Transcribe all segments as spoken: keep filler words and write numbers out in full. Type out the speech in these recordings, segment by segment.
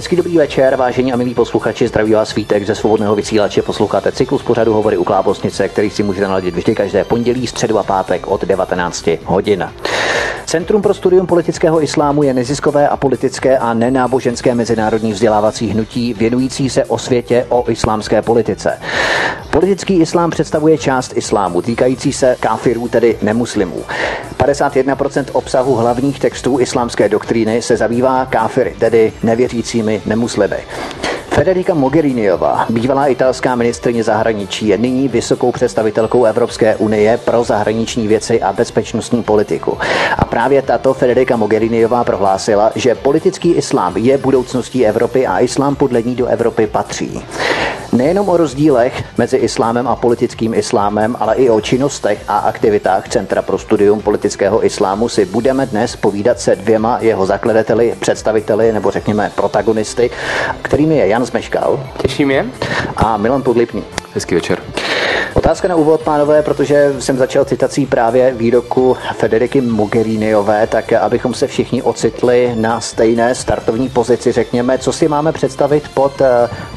Hezký dobrý večer, vážení a milí posluchači, zdraví vás Vítek ze svobodného vysílače. Posloucháte cyklus pořadu Hovory u Klábosnice, který si můžete naladit vždy každé pondělí, středu a pátek od devatenácti hodin. Centrum pro studium politického islámu je neziskové a politické a nenáboženské mezinárodní vzdělávací hnutí věnující se osvětě o islámské politice. Politický islám představuje část islámu týkající se káfirů, tedy nemuslimů. padesát jedna procent obsahu hlavních textů islámské doktríny se zabývá káfiry, tedy nevěřícími nemuslimy. Federica Mogheriniová, bývalá italská ministryně zahraničí, je nyní vysokou představitelkou Evropské unie pro zahraniční věci a bezpečnostní politiku. A právě tato Federica Mogheriniová prohlásila, že politický islám je budoucností Evropy a islám podle ní do Evropy patří. Nejenom o rozdílech mezi islámem a politickým islámem, ale i o činnostech a aktivitách Centra pro studium politického islámu si budeme dnes povídat se dvěma jeho zakladateli, představiteli nebo řekněme protagonisty, kterými je Jan Zmeškal. Těším je. A Milan Podlipný. Hezký večer. Otázka na úvod, pánové, protože jsem začal citací právě výroku Federiky Mogheriniové, tak abychom se všichni ocitli na stejné startovní pozici, řekněme, co si máme představit pod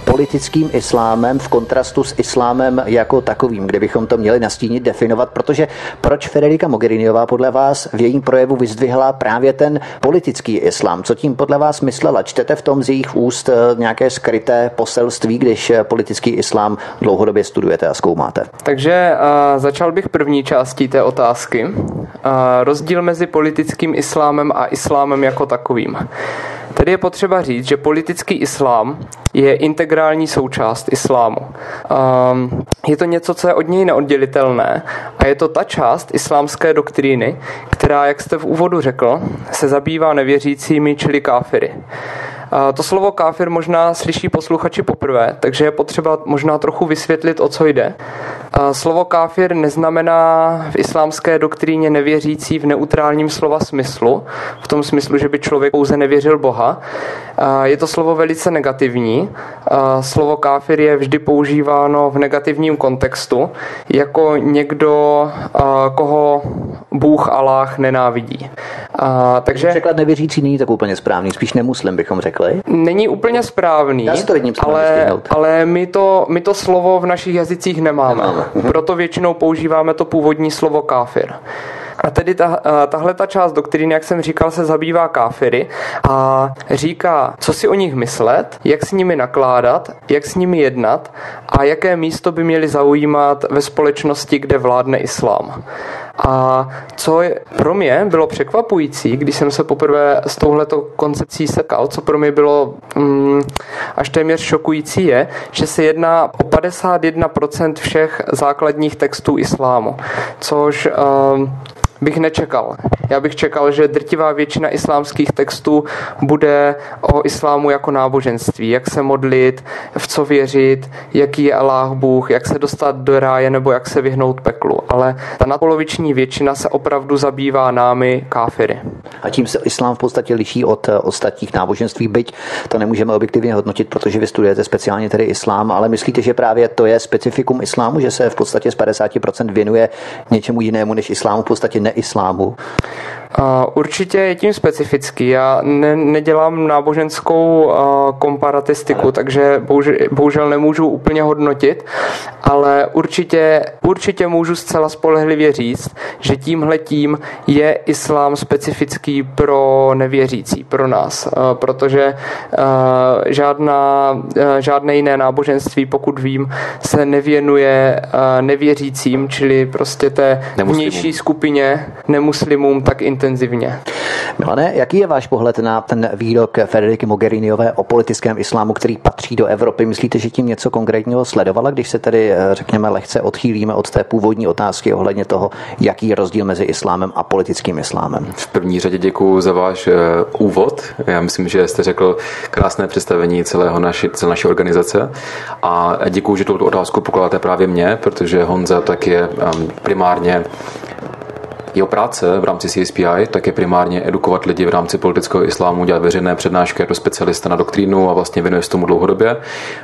politickým islámem v kontrastu s islámem jako takovým, kde bychom to měli nastínit, definovat, protože proč Federica Mogheriniová podle vás v jejím projevu vyzdvihla právě ten politický islám? Co tím podle vás myslela? Čtete v tom z jejich úst nějaké skryté poselství, když politický islám dlouhodobě studujete a zkoumáte? Takže uh, začal bych první částí té otázky. Uh, rozdíl mezi politickým islámem a islámem jako takovým. Tedy je potřeba říct, že politický islám je integrální součást islámu. Um, je to něco, co je od něj neoddělitelné a je to ta část islámské doktríny, která, jak jste v úvodu řekl, se zabývá nevěřícími, čili káfiry. To slovo káfir možná slyší posluchači poprvé, takže je potřeba možná trochu vysvětlit, o co jde. Slovo káfir neznamená v islámské doktríně nevěřící v neutrálním slova smyslu, v tom smyslu, že by člověk pouze nevěřil Boha. Je to slovo velice negativní. Slovo káfir je vždy používáno v negativním kontextu, jako někdo, koho Bůh, Aláh nenávidí. Takže překlad nevěřící není tak úplně správný, spíš nemuslim bychom řekli. Není úplně správný, ale, ale my, to, my to slovo v našich jazycích nemáme. nemáme. Proto většinou používáme to původní slovo káfir. A tedy ta, tahle ta část doktríny, jak jsem říkal, se zabývá káfiry a říká, co si o nich myslet, jak s nimi nakládat, jak s nimi jednat a jaké místo by měli zaujímat ve společnosti, kde vládne islám. A co je, pro mě bylo překvapující, když jsem se poprvé s touhletou koncepcí setkal, co pro mě bylo mm, až téměř šokující, je, že se jedná o padesát jedna procent všech základních textů islámu, což um, bych nečekal. Já bych čekal, že drtivá většina islámských textů bude o islámu jako náboženství, jak se modlit, v co věřit, jaký je Aláh Bůh, jak se dostat do ráje nebo jak se vyhnout peklu. Ale ta nadpoloviční většina se opravdu zabývá námi káfiry. A tím se islám v podstatě liší od ostatních náboženství, byť to nemůžeme objektivně hodnotit, protože vy studujete speciálně tedy islám, ale myslíte, že právě to je specifikum islámu, že se v podstatě z padesát procent věnuje něčemu jinému než islámu, v podstatě ne islámu? Uh, určitě je tím specifický. Já ne, nedělám náboženskou uh, komparatistiku, takže bohužel, bohužel nemůžu úplně hodnotit, ale určitě, určitě můžu zcela spolehlivě říct, že tímhletím je islám specifický pro nevěřící, pro nás, uh, protože uh, žádná, uh, žádné jiné náboženství, pokud vím, se nevěnuje uh, nevěřícím, čili prostě té vnější skupině nemuslimům tak intenzivně. intenzivně. Milane, jaký je váš pohled na ten výrok Federiky Mogheriniové o politickém islámu, který patří do Evropy? Myslíte, že tím něco konkrétního sledovala, když se tedy, řekněme, lehce odchýlíme od té původní otázky ohledně toho, jaký je rozdíl mezi islámem a politickým islámem? V první řadě děkuji za váš uh, úvod. Já myslím, že jste řekl krásné představení celého naši, celé naší organizace a děkuji, že tuto otázku pokládáte právě mě, protože Honza tak je um, primárně jeho práce v rámci C S P I tak je primárně edukovat lidi v rámci politického islámu, dělat veřejné přednášky jako specialista na doktrínu a vlastně věnuje se tomu dlouhodobě.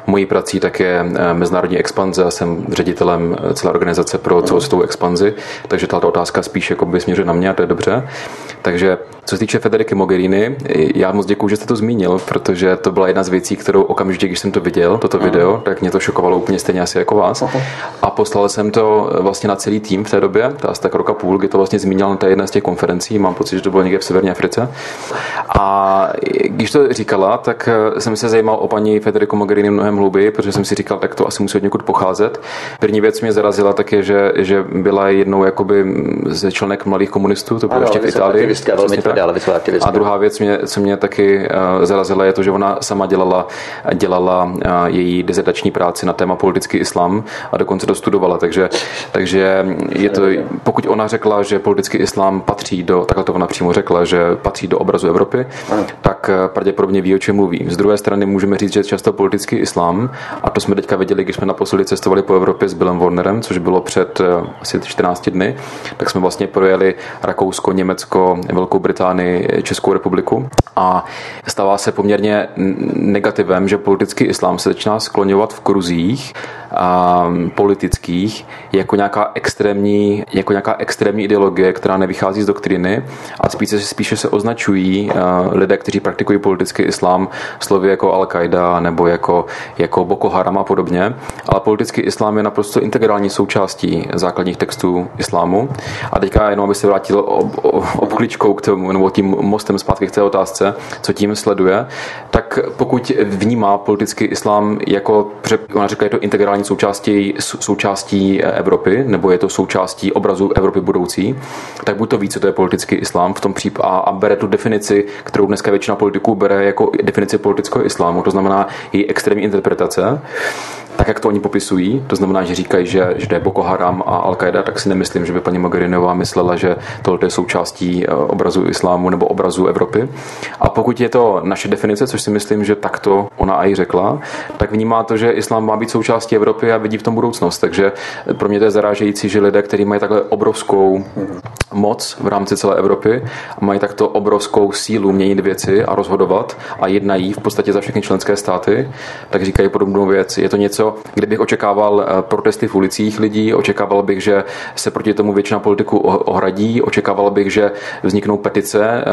Mojí prací tak je mezinárodní expanze a jsem ředitelem celé organizace pro celosvětovou expanzi, takže tato otázka spíš jako by směřuje na mě a to je dobře. Takže Co se týče Federiky Mogherini, já moc děkuju, že jste to zmínil, protože to byla jedna z věcí, kterou okamžitě, když jsem to viděl, toto Aha. video, tak mě to šokovalo úplně stejně asi jako vás. Aha. A poslal jsem to vlastně na celý tým v té době, to asi tak roka půl, kdy to vlastně zmínil na té jedné z těch konferencí, mám pocit, že to bylo někde v severní Africe. A když to říkala, tak jsem se zajímal o paní Federiku Mogherini mnohem hlouběji, protože jsem si říkal, tak to asi musí od někud pocházet. První věc, co mě zarazila, tak je, že, že byla jednou jakoby ze členek mladých komunistů, to bylo ano, ještě v Itálii. A druhá věc, mě, co mě taky uh, zarazila, je to, že ona sama dělala, dělala uh, její dizertační práci na téma politický islám a dokonce dostudovala. Takže, takže je to, pokud ona řekla, že politický islám patří do, takhle to ona přímo řekla, že patří do obrazu Evropy, ano. tak uh, pravděpodobně ví, o čem mluví. Z druhé strany můžeme říct, že často politický islám, a to jsme teďka viděli, když jsme naposledy cestovali po Evropě s Billem Warnerem, což bylo před uh, asi čtrnácti dny, tak jsme vlastně projeli Rakousko, Německo, Velkou Británii, Českou republiku a stává se poměrně negativem, že politický islám se začíná skloňovat v kruzích um, politických jako nějaká extrémní, jako nějaká extrémní ideologie, která nevychází z doktriny a spíše, spíše se označují uh, lidé, kteří praktikují politický islám slovy jako Al-Qaida nebo jako, jako Boko Haram a podobně, ale politický islám je naprosto integrální součástí základních textů islámu a teďka jenom, aby se vrátil ob, ob, obkličkou k tomu nebo tím mostem zpátky k té otázce, co tím sleduje, tak pokud vnímá politický islám jako, ona řekla, je to integrální součástí, součástí Evropy, nebo je to součástí obrazu Evropy budoucí, tak buď to ví, co to je politický islám v tom příp- a, a bere tu definici, kterou dneska většina politiků bere jako definici politického islámu, to znamená její extrémní interpretace, tak jak to oni popisují, to znamená, že říkají, že, že je Boko Haram a Al-Qaida, tak si nemyslím, že by paní Mogherinová myslela, že tohle je součástí obrazu islámu nebo obrazu Evropy. A pokud je to naše definice, což si myslím, že takto ona a i řekla, tak vnímá to, že islám má být součástí Evropy a vidí v tom budoucnost. Takže pro mě to je zarážející, že lidé, kteří mají takhle obrovskou moc v rámci celé Evropy, mají takto obrovskou sílu měnit věci a rozhodovat a jednají v podstatě za všechny členské státy, tak říkají podobnou věc. Je to něco, kdybych očekával protesty v ulicích lidí, očekával bych, že se proti tomu většina politiků ohradí, očekával bych, že vzniknou petice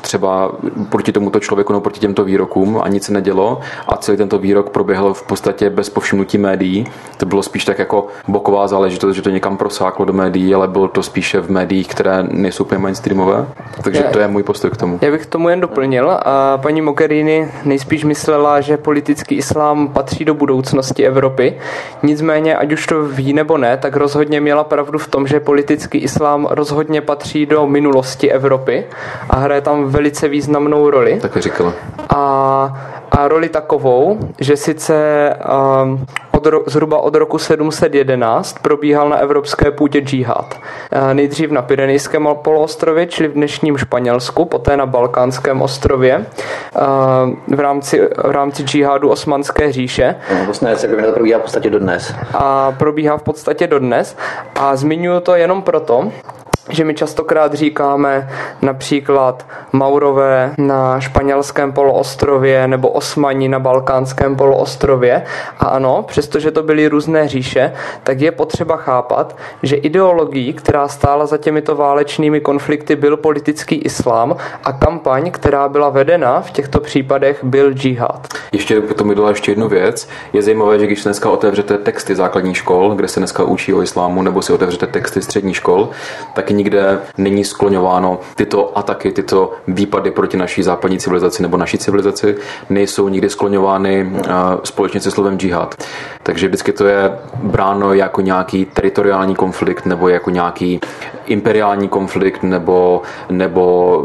třeba proti tomuto člověku nebo proti těmto výrokům a nic se nedělo a celý tento výrok proběhl v podstatě bez povšimnutí médií. To bylo spíš tak jako boková záležitost, že to někam prosáklo do médií, ale bylo to spíše v médiích, které nejsou úplně mainstreamové. Takže to je můj postoj k tomu. Já bych tomu jen doplnil. A paní Mogherini nejspíš myslela, že politický islám patří do budoucnosti Evropy. Nicméně, ať už to ví nebo ne, tak rozhodně měla pravdu v tom, že politický islám rozhodně patří do minulosti Evropy a hraje tam velice významnou roli. Tak říkala. A, a roli takovou, že sice um, od, zhruba od roku sedm set jedenáct probíhal na evropské půdě džihad. Nejdřív na Pyrenejském poloostrově, čili v dnešním Španělsku, poté na Balkánském ostrově v rámci, v rámci džihadu Osmanské říše. No, vlastně to probíhá v podstatě dodnes. A probíhá v podstatě dodnes. A zmiňuji to jenom proto, že my častokrát říkáme například Maurové na španělském poloostrově nebo Osmani na balkánském poloostrově. A ano, přestože to byly různé říše, tak je potřeba chápat, že ideologií, která stála za těmito válečnými konflikty, byl politický islám a kampaň, která byla vedena v těchto případech, byl džihad. Ještě k tomu dala ještě jednu věc. Je zajímavé, že když dneska otevřete texty základních škol, kde se dneska učí o islámu, nebo si otevřete texty středních škol, tak nikde není skloňováno tyto ataky, tyto výpady proti naší západní civilizaci nebo naší civilizaci, nejsou nikdy skloňovány uh, společně se slovem džihad. Takže vždycky to je bráno jako nějaký teritoriální konflikt nebo jako nějaký imperiální konflikt nebo, nebo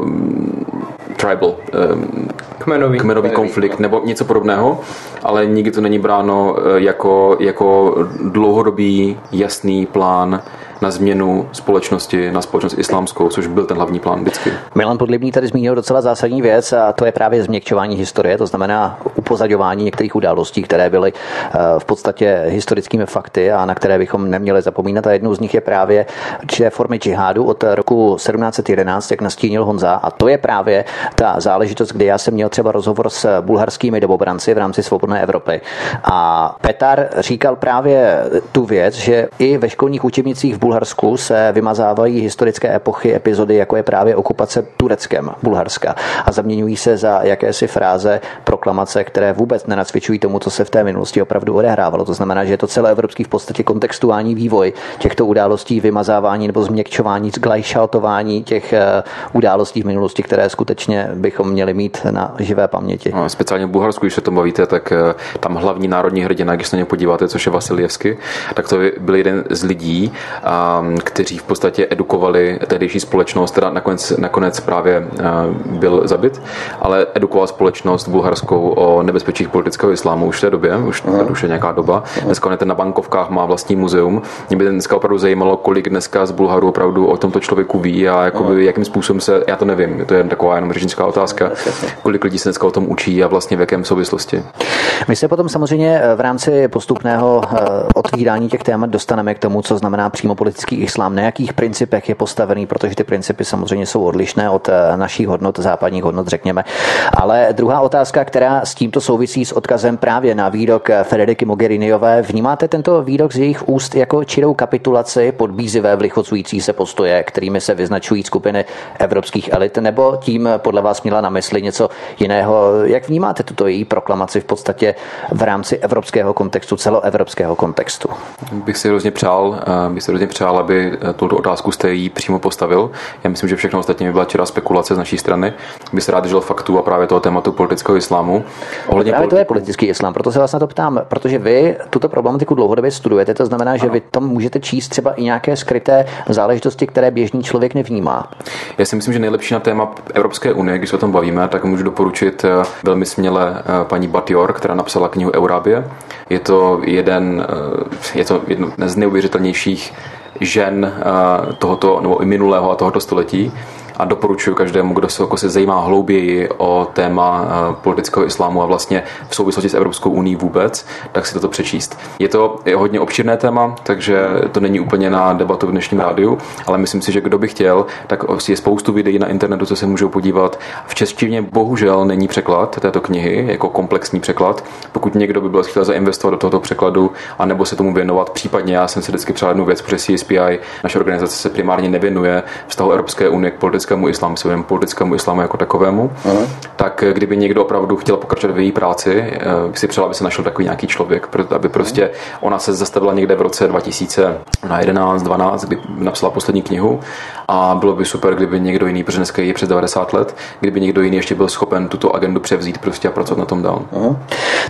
tribal, um, kmenový, kmenový konflikt nebo něco podobného, ale nikdy to není bráno jako, jako dlouhodobý jasný plán na změnu společnosti, na společnost islámskou, což byl ten hlavní plán vždycky. Milan Podlipný tady zmínil docela zásadní věc a to je právě změkčování historie, to znamená upozaďování některých událostí, které byly v podstatě historickými fakty a na které bychom neměli zapomínat. A jednou z nich je právě určité formy džihádu od roku sedmnáct set jedenáct, jak nastínil Honza. A to je právě ta záležitost, kdy já jsem měl třeba rozhovor s bulharskými dobobranci v rámci Svobodné Evropy. A Petar říkal právě tu věc, že i ve školních učebnicích v Bulharsku se vymazávají historické epochy, epizody, jako je právě okupace Tureckem Bulharska, a zaměňují se za jakési fráze, proklamace, které vůbec nenasvědčují tomu, co se v té minulosti opravdu odehrávalo. To znamená, že je to celoevropský v podstatě kontextuální vývoj těchto událostí, vymazávání nebo změkčování, zglajšaltování těch událostí v minulosti, které skutečně bychom měli mít na živé paměti. No, speciálně v Bulharsku, když se to bavíte, tak tam hlavní národní hrdina, když se na ně podíváte, což je Vasiljevsky, tak to byl jeden z lidí, kteří v podstatě edukovali tehdejší společnost, teda nakonec, nakonec právě byl zabit, ale edukoval společnost bulharskou o nebezpečích politického islámu už v té době, už, už je nějaká doba. Dneska on je ten na bankovkách, má vlastní muzeum. Mě by dneska opravdu zajímalo, kolik dneska z Bulharů opravdu o tomto člověku ví a jakoby, jakým způsobem se, já to nevím, to je taková jenom řečnická otázka, kolik lidí se dneska o tom učí a vlastně v jakém souvislosti. My se potom samozřejmě v rámci postupného otvírání těch témat dostaneme k tomu, co znamená přímo politický islám, na jakých principech je postavený, protože ty principy samozřejmě jsou odlišné od našich hodnot, západních hodnot, řekněme. Ale druhá otázka, která s tímto souvisí, s odkazem právě na výrok Federiky Mogheriniové, vnímáte tento výrok z jejich úst jako čirou kapitulaci podbízivé vlichocující se postoje, kterými se vyznačují skupiny evropských elit, nebo tím podle vás měla na mysli něco jiného? Jak vnímáte tuto její proklamaci v podstatě v rámci evropského kontextu, celoevropského kontextu? Bych si hrozně přál, bych si hrozně přál, aby tuto otázku jste jí přímo postavil. Já myslím, že všechno ostatně by byla čirá spekulace z naší strany. Bych se rád držel faktů a právě toho tématu politického islámu. Ohledně právě politi- to je politický islám, proto se vás na to ptám, protože vy tuto problematiku dlouhodobě studujete, to znamená, že ano, vy tam můžete číst třeba i nějaké skryté záležitosti, které běžný člověk nevnímá. Já si myslím, že nejlepší na téma Evropské unie, když se o tom bavíme, tak můžu doporučit velmi směle paní Batior, která napsala knihu Eurábie. Je to jeden je to jedno z neuvěřitelnějších žen tohoto, nebo i minulého a tohoto století. A doporučuji každému, kdo se, se zajímá hlouběji o téma politického islámu a vlastně v souvislosti s Evropskou unií vůbec, tak si toto přečíst. Je to hodně obšírné téma, takže to není úplně na debatu v dnešním rádiu, ale myslím si, že kdo by chtěl, tak je spoustu videí na internetu, co se můžou podívat. V češtině bohužel není překlad této knihy, jako komplexní překlad. Pokud někdo by byl chtěl zainvestovat do tohoto překladu, anebo se tomu věnovat, případně já jsem si vždycky přál jednu věc, protože C S P I, naše organizace, se primárně nevěnuje vztahu Evropské unie k politické islámu, svým politickému islámu jako takovému, ano. Tak kdyby někdo opravdu chtěl pokračovat v její práci, bych si přál, aby se našel takový nějaký člověk, aby prostě ona se zastavila někde v roce dva tisíce jedenáct dvanáct, kdy napsala poslední knihu, a bylo by super, kdyby někdo jiný, protože dneska je přes devadesát let, kdyby někdo jiný ještě byl schopen tuto agendu převzít prostě a pracovat na tom dál. Ano.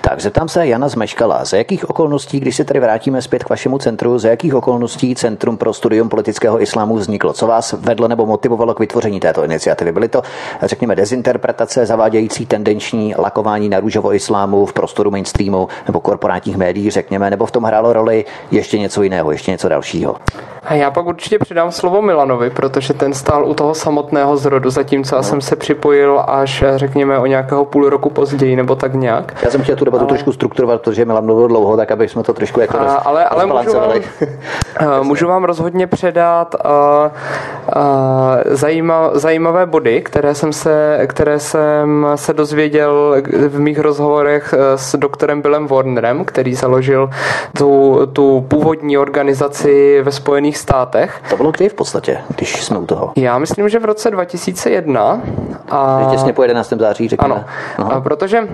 Tak zeptám se Jana Zmeškala, za jakých okolností, když se tady vrátíme zpět k vašemu centru, za jakých okolností Centrum pro studium politického islámu vzniklo? Co vás vedlo nebo motivovalo k vytvoření této iniciativy? Byly to, řekněme, dezinterpretace, zavádějící tendenční lakování na růžovo islámu v prostoru mainstreamu nebo korporátních médií, řekněme, nebo v tom hrálo roli ještě něco jiného, ještě něco dalšího? A já pak určitě předám slovo Milanovi, protože ten stál u toho samotného zrodu, zatímco no. já jsem se připojil až, řekněme, o nějakého půl roku později, nebo tak nějak. Já jsem chtěl tu debatu a... trošku strukturovat, protože Milan mluvil dlouho, tak aby jsme to trošku jako roz... ale, ale můžu, vám, můžu vám rozhodně předat a, a, zajímavé zajímavé body, které jsem se, které jsem se dozvěděl v mých rozhovorech s doktorem Billem Warnerem, který založil tu, tu původní organizaci ve Spojených státech. To bylo kdy v podstatě, když jsme u toho? Já myslím, že v roce dva tisíce jedna. A... těsně po jedenáctého září, řekněme. Ano, protože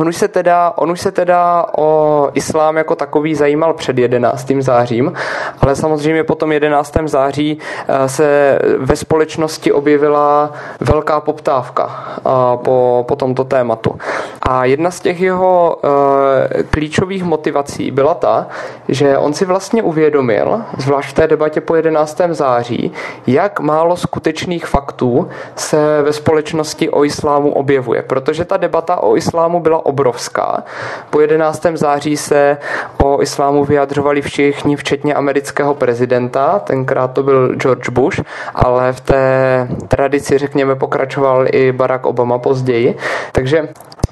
on už se teda, on už se teda o islám jako takový zajímal před jedenáctým zářím, ale samozřejmě po tom jedenáctého září se ve společnosti objevila velká poptávka po, po tomto tématu. A jedna z těch jeho klíčových motivací byla ta, že on si vlastně uvědomil, zvlášť v té debatě po jedenáctého září, jak málo skutečných faktů se ve společnosti o islámu objevuje, protože ta debata o islámu byla obrovská. Po jedenáctého září se o islámu vyjadřovali všichni, včetně amerického prezidenta, tenkrát to byl George Bush, ale v té tradici, řekněme, pokračoval i Barack Obama později. Takže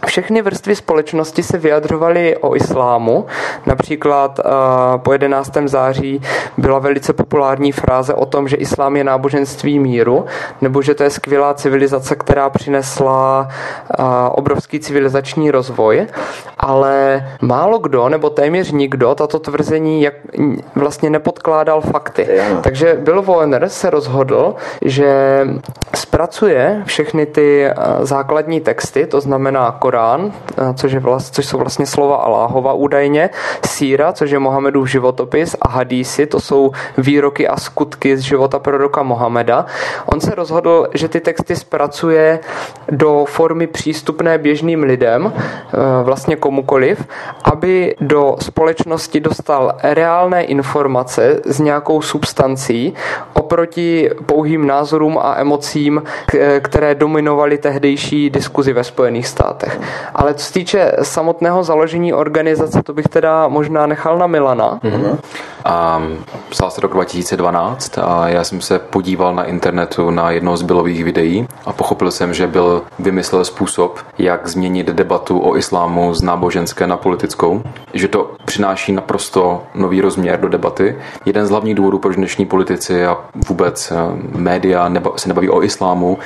všechny vrstvy společnosti se vyjadřovaly o islámu. Například uh, po jedenáctého září byla velice populární fráze o tom, že islám je náboženství míru, nebo že to je skvělá civilizace, která přinesla uh, obrovský civilizační rozvoj. ale málo kdo, nebo téměř nikdo, tato tvrzení jak, vlastně nepodkládal fakty. Yeah. Takže Bill Warner se rozhodl, že zpracuje všechny ty základní texty, to znamená Korán, což, je vlast, což jsou vlastně slova Aláhova údajně, Síra, což je Mohamedův životopis, a Hadísi, to jsou výroky a skutky z života proroka Mohameda. On se rozhodl, že ty texty zpracuje do formy přístupné běžným lidem, vlastně komukoliv, aby do společnosti dostal reálné informace s nějakou substancí oproti pouhým názorům a emocím, které dominovaly tehdejší diskuzi ve Spojených státech. Ale co se týče samotného založení organizace, to bych teda možná nechal na Milana. Mm-hmm. A psal se rok dva tisíce dvanáct a já jsem se podíval na internetu na jedno z Billových videí a pochopil jsem, že Bill vymyslel způsob, jak změnit debatu o islámu z náboženské na politickou, že to přináší naprosto nový rozměr do debaty. Jeden z hlavních důvodů, proč dnešní politici a vůbec média neba, se nebaví o islámu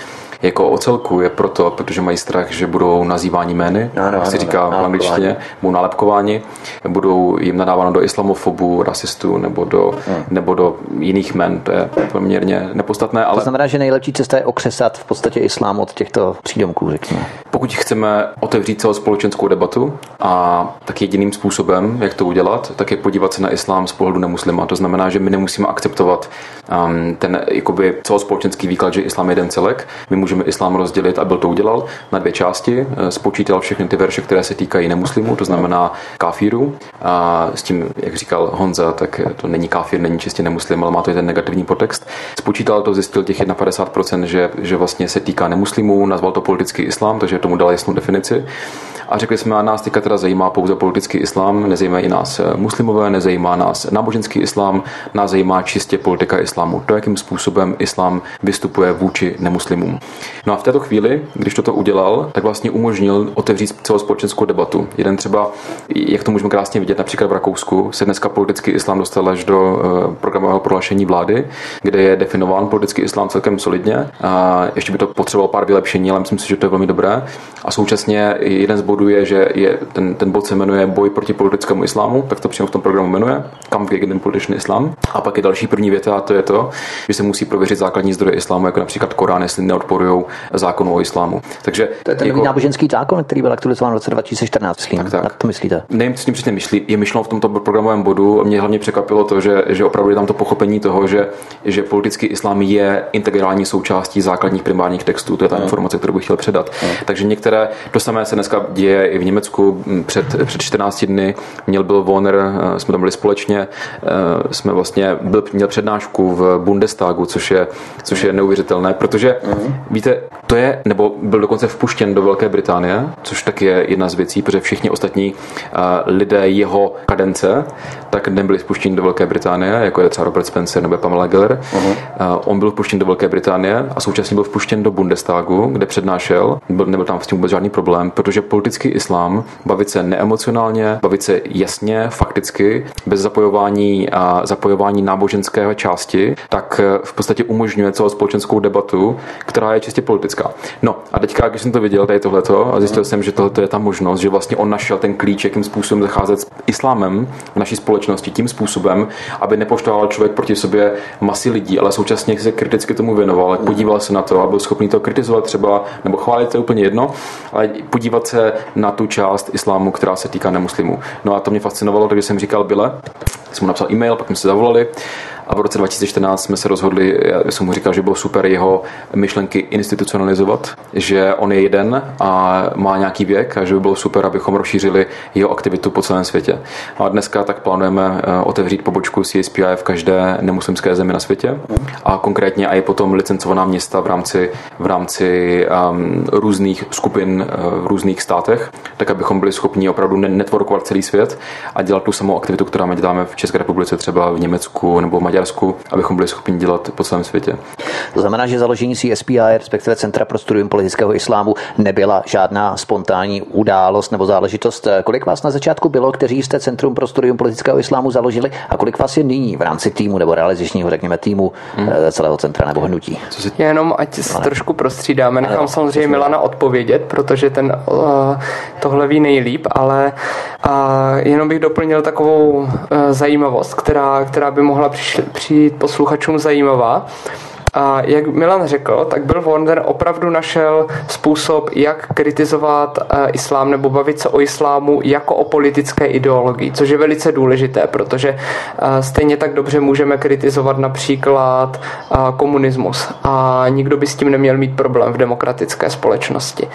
jako o celku, je proto, protože mají strach, že budou nazýváni jmény, no, no, jak se no, říká no, v angličtině, budou nálepkováni, budou jim nadáváno do islamofobů, rasistů nebo do, no. nebo do jiných jmen, to je poměrně nepodstatné. Ale... To znamená, že nejlepší cesta je okřesat v podstatě islám od těchto přídomků, řekněme. Pokud chceme otevřít celospolečenskou debatu, a tak jediným způsobem, jak to udělat, tak je podívat se na islám z pohledu nemuslima. To znamená, že my nemusíme akceptovat um, ten jakoby celospolečenský výklad, že islám je jeden celek. My můžeme islám rozdělit, a Bill to udělal na dvě části. Spočítal všechny ty verše, které se týkají nemuslimů, to znamená káfíru. A s tím, jak říkal Honza, tak to není káfír, není čistě nemuslim, ale má to i ten negativní podtext. Spočítal to, zjistil těch padesát jedna procent, že, že vlastně se týká nemuslimů, nazval to politický islám, takže tomu dal jasnou definici. A řekli jsme, a nás teďka teda zajímá pouze politický islám, nezajímají nás muslimové, nezajímá nás náboženský islám, nás zajímá čistě politika islámu, to, jakým způsobem islám vystupuje vůči nemuslimům. No a v této chvíli, když toto udělal, tak vlastně umožnil otevřít celospolečenskou debatu. Jeden třeba, jak to můžeme krásně vidět, například v Rakousku, se dneska politický islám dostal až do programového prohlášení vlády, kde je definován politický islám celkem solidně. A ještě by to potřebovalo pár vylepšení, ale myslím si, že to je velmi dobré. A současně jeden z bodů je, že je, ten, ten bod se jmenuje Boj proti politickému islámu, tak to přímo v tom programu jmenuje, kam je jeden politický islám. A pak je další první věta, a to je to, že se musí prověřit základní zdroje islámu, jako například Korán, jestli neodporují zákonu o islámu. Takže to je ten jako... náboženský zákon, který byl aktualizován v roce dva tisíce čtrnáct. Tak, tak. To myslíte? Nevím, co s tím přesně myslí. Je myšleno v tomto programovém bodu. Mě hlavně překvapilo to, že, že opravdu je tam to pochopení toho, že, že politický islám je integrální součástí základních primárních textů. To je ta no. informace, kterou bych chtěl předat. No. Takže některé, to samé se dneska děje i v Německu. Před, před čtrnácti dny měl Bill Warner, jsme tam byli společně, jsme vlastně byl, měl přednášku v Bundestagu, což je, což je neuvěřitelné, protože mm-hmm. víte, to je, nebo byl dokonce vpuštěn do Velké Británie, což tak je jedna z věcí, protože všichni ostatní lidé jeho kadence tak nebyli vpuštěni do Velké Británie, jako je třeba Robert Spencer nebo Pamela Geller. Mm-hmm. On byl vpuštěn do Velké Británie a současně byl vpuštěn do Bundestagu, kde přednášel, byl, nebyl tam s tím vůbec žádný problém, protože politický islám, bavit se neemocionálně, bavit se jasně, fakticky, bez zapojování a zapojování náboženské části, tak v podstatě umožňuje celou společenskou debatu, která je čistě politická. No a teďka, když jsem to viděl, tady tohleto, a zjistil jsem, že tohleto je ta možnost, že vlastně on našel ten klíč, jakým způsobem zacházet s islámem v naší společnosti, tím způsobem, aby nepoštoval člověk proti sobě masy lidí, ale současně se kriticky tomu věnoval, podíval se na to a byl schopný to kritizovat třeba, nebo chválit, to je úplně jedno, ale podívat se na tu část islámu, která se týká nemuslimů. No a to mě fascinovalo, takže jsem říkal Bille, jsem mu napsal e-mail, pak jsme se zavolali. A v roce dva tisíce čtrnáct jsme se rozhodli, já jsem mu říkal, že bylo super jeho myšlenky institucionalizovat, že on je jeden a má nějaký věk a že by bylo super, abychom rozšířili jeho aktivitu po celém světě. A dneska tak plánujeme otevřít pobočku C S P I v každé nemuslimské zemi na světě a konkrétně i potom licencovaná města v rámci, v rámci um, různých skupin v různých státech, tak abychom byli schopni opravdu networkovat celý svět a dělat tu samou aktivitu, kterou my děláme v České republice, třeba v Německu nebo v Maďarsku. Maďarsku, abychom byli schopni dělat po celém světě. To znamená, že založení C S P I, respektive Centra pro studium politického islámu, nebyla žádná spontánní událost nebo záležitost. Kolik vás na začátku bylo, kteří jste Centrum pro studium politického islámu založili, a kolik vás je nyní v rámci týmu nebo realizačního, řekněme, týmu hmm. celého centra nebo hnutí? Já jenom ať se trošku prostřídáme, nechám samozřejmě Milana odpovědět, protože ten uh, tohle ví nejlíp, ale uh, jenom bych doplnil takovou uh, zajímavost, která, která by mohla přišli, přijít posluchačům zajímavá. A jak Milan řekl, tak Bill Warner opravdu našel způsob, jak kritizovat islám nebo bavit se o islámu jako o politické ideologii, což je velice důležité, protože stejně tak dobře můžeme kritizovat například komunismus a nikdo by s tím neměl mít problém v demokratické společnosti.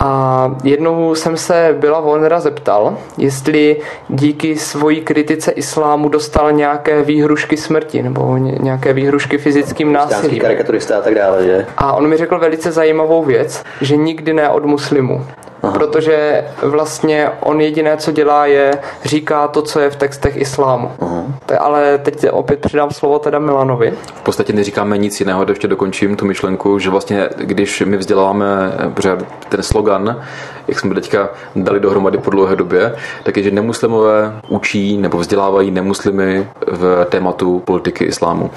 A jednou jsem se Billa Warnera zeptal, jestli díky svojí kritice islámu dostal nějaké výhrušky smrti nebo nějaké výhrušky fyzickým násilím. Karikaturista a tak dále, že? A on mi řekl velice zajímavou věc, že nikdy ne od muslimů. Aha. Protože vlastně on jediné, co dělá, je říká to, co je v textech islámu. Aha. Ale teď opět přidám slovo teda Milanovi. V podstatě neříkáme nic jiného, ještě dokončím tu myšlenku, že vlastně, když my vzděláváme ten slogan, jak jsme teďka dali dohromady po dlouhé době, tak je, že nemuslimové učí nebo vzdělávají nemuslimy v tématu politiky islámu.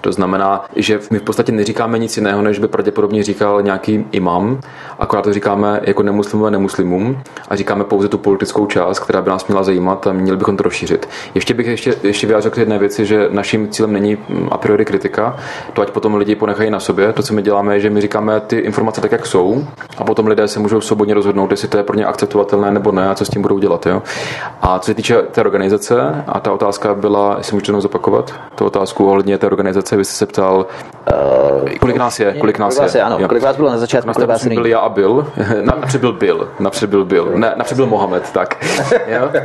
To znamená, že my v podstatě neříkáme nic jiného, než by pravděpodobně říkal nějaký imam, akorát to říkáme jako nemuslimové nemuslimům a říkáme pouze tu politickou část, která by nás měla zajímat a měli bychom to rozšířit. Ještě bych ještě, ještě vyjádřil k jedné věci, že naším cílem není a priori kritika, to ať potom lidi ponechají na sobě. To, co my děláme, je, že my říkáme ty informace tak, jak jsou, a potom lidé se můžou svobodně rozhodnout, jestli to je pro ně akceptovatelné nebo ne a co s tím budou dělat. Jo? A co se týče té organizace, a ta otázka byla, jestli můžete jenom zopakovat tu otázku ohledně té organizace. Vy jste se ptal, kolik nás je, kolik nás je. Ano, kolik vás bylo na začátku, kolik vás byl já a byl, napřed byl byl, napřed byl byl, ne, napřed byl Mohamed, tak. Jo?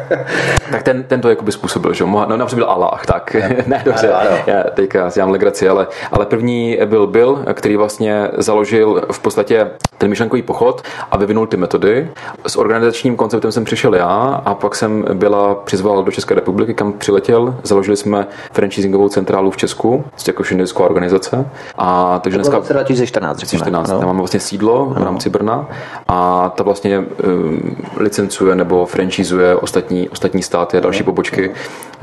Tak ten, ten to jakoby způsobil, že? No, napřed byl Allah, tak. Ne, dobře, já teďka si dělám legraci, ale, ale první byl Bill, který vlastně založil v podstatě ten myšlenkový pochod a vyvinul ty metody. S organizačním konceptem jsem přišel já a pak jsem byla přizval do České republiky, kam přiletěl. Založili jsme franchisingovou centrálu v Česku, jako šindická organizace. A takže dneska dva tisíce čtrnáct, dva tisíce čtrnáct no. Tam máme vlastně sídlo v rámci Brna a ta vlastně um, licencuje nebo franchizuje ostatní, ostatní státy a další pobočky,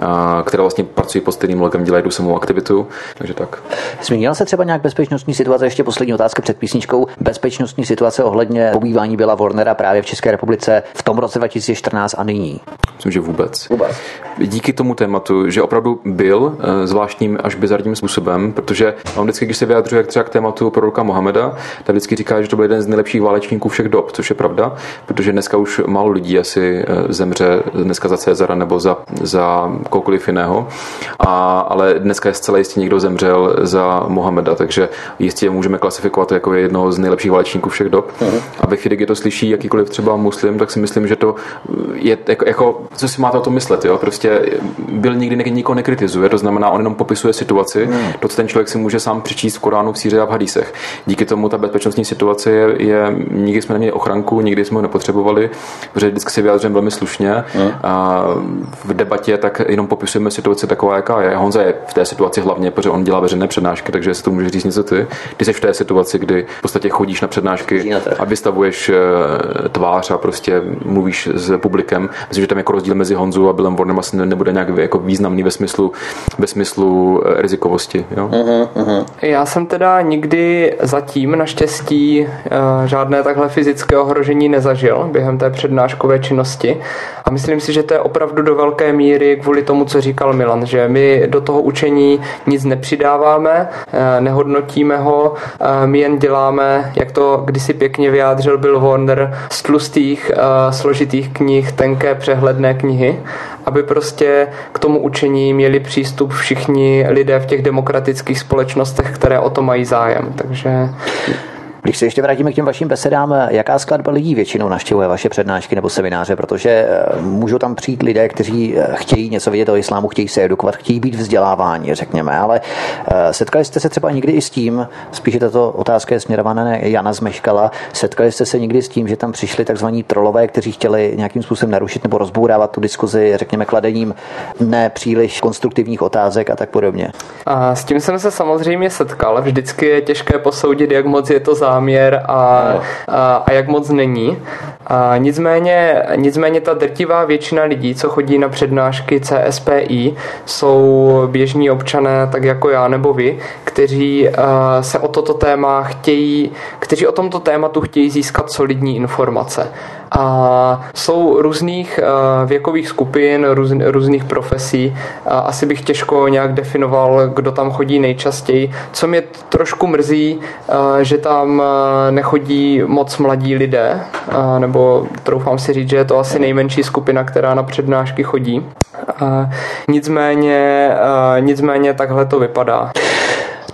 a, které vlastně pracují pod stejným logem, dělají tu samou aktivitu. Takže tak. Zmínila se třeba nějak bezpečnostní situace, ještě poslední otázka před písničkou, bezpečnostní situace ohledně pobývání Billa Warnera právě v České republice v tom roce dva tisíce čtrnáct a nyní? Myslím, že vůbec. vůbec. Díky tomu tématu, že opravdu byl zvláštním až bizarním způsobem Sobem, protože on vždycky, když se vyjadřuje třeba k tématu proroka Mohameda, tak vždycky říká, že to byl jeden z nejlepších válečníků všech dob, což je pravda, protože dneska už málo lidí asi zemře dneska za Cezara nebo za, za kohokoliv jiného, a, ale dneska je zcela jistě někdo zemřel za Mohameda, takže jistě můžeme klasifikovat jako jednoho z nejlepších válečníků všech dob. Mm-hmm. A ve chvíli, kdy to slyší jakýkoliv třeba muslim, tak si myslím, že to je jako, jako co si máte o tom myslet, jo? Prostě byl nikdy nikoho nekritizuje, to znamená, on jenom popisuje situaci. Mm-hmm. To, co ten člověk si může sám přečíst v Koránu, v Sýře a v hadísech. Díky tomu ta bezpečnostní situace je, je nikdy jsme neměli ochranku, nikdy jsme ho nepotřebovali, protože vždycky si vyjádřujeme velmi slušně. Mm. A v debatě tak jenom popisujeme situaci taková, jaká je. Honza je v té situaci hlavně, protože on dělá veřejné přednášky, takže si to může říct něco ty. Ty jsi v té situaci, kdy v podstatě chodíš na přednášky a vystavuješ tvář a prostě mluvíš s publikem. Myslím, že tam jako rozdíl mezi Honzou a Billem Warnerem asi nebude nějak jako významný ve smyslu, ve smyslu rizikovosti. Jo? Uhum, uhum. Já jsem teda nikdy zatím naštěstí uh, žádné takhle fyzické ohrožení nezažil během té přednáškové činnosti a myslím si, že to je opravdu do velké míry kvůli tomu, co říkal Milan, že my do toho učení nic nepřidáváme, uh, nehodnotíme ho, uh, my jen děláme, jak to kdysi pěkně vyjádřil Bill Warner, z tlustých, uh, složitých knih, tenké přehledné knihy, aby prostě k tomu učení měli přístup všichni lidé v těch demokratických společnostech, které o to mají zájem. Takže Když se ještě vrátíme k těm vašim besedám, jaká skladba lidí většinou navštěvuje vaše přednášky nebo semináře, protože můžou tam přijít lidé, kteří chtějí něco vědět o islámu, chtějí se edukovat, chtějí být vzděláváni, řekněme, ale setkali jste se třeba někdy i s tím, spíše tato otázka je směrovaná na Jana Zmeškala, setkali jste se někdy s tím, že tam přišli takzvaní trolové, kteří chtěli nějakým způsobem narušit nebo rozbourávat tu diskuzi, řekněme, kladením nepříliš konstruktivních otázek a tak podobně? A s tím jsem se samozřejmě setkal. Vždycky je těžké posoudit, jak moc je to záměr a, a, a jak moc není. A nicméně, nicméně ta drtivá většina lidí, co chodí na přednášky C S P I, jsou běžní občané, tak jako já nebo vy, kteří a, se o toto téma chtějí, kteří o tomto tématu chtějí získat solidní informace. A jsou různých a, věkových skupin, růz, různých profesí. A asi bych těžko nějak definoval, kdo tam chodí nejčastěji. Co mě trošku mrzí, a, že tam a, nechodí moc mladí lidé, a, nebo nebo troufám si říct, že je to asi nejmenší skupina, která na přednášky chodí. A nicméně, a nicméně takhle to vypadá.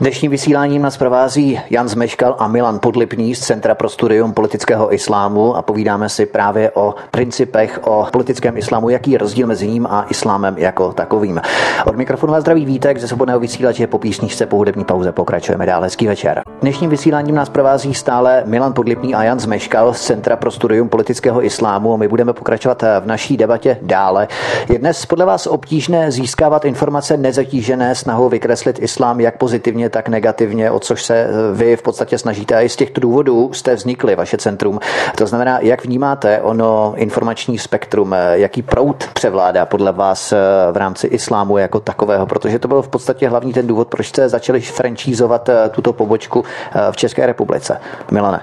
Dnešním vysíláním nás provází Jan Zmeškal a Milan Podlipný z Centra pro studium politického islámu a povídáme si právě o principech, o politickém islámu, jaký je rozdíl mezi ním a islámem jako takovým. Od mikrofonu vás zdraví Vítek ze Svobodného vysílače, po písničce, po hudební pauze pokračujeme dál. Hezký večer. Dnešním vysíláním nás provází stále Milan Podlipný a Jan Zmeškal z Centra pro studium politického islámu a my budeme pokračovat v naší debatě dále. Je dnes podle vás obtížné získávat informace nezatížené snahou vykreslit islám jak pozitivně, tak negativně, o což se vy v podstatě snažíte a i z těchto důvodů jste vznikli, vaše centrum. To znamená, jak vnímáte ono informační spektrum, jaký proud převládá podle vás v rámci islámu jako takového, protože to byl v podstatě hlavní ten důvod, proč jste začali franšízovat tuto pobočku v České republice. Milane.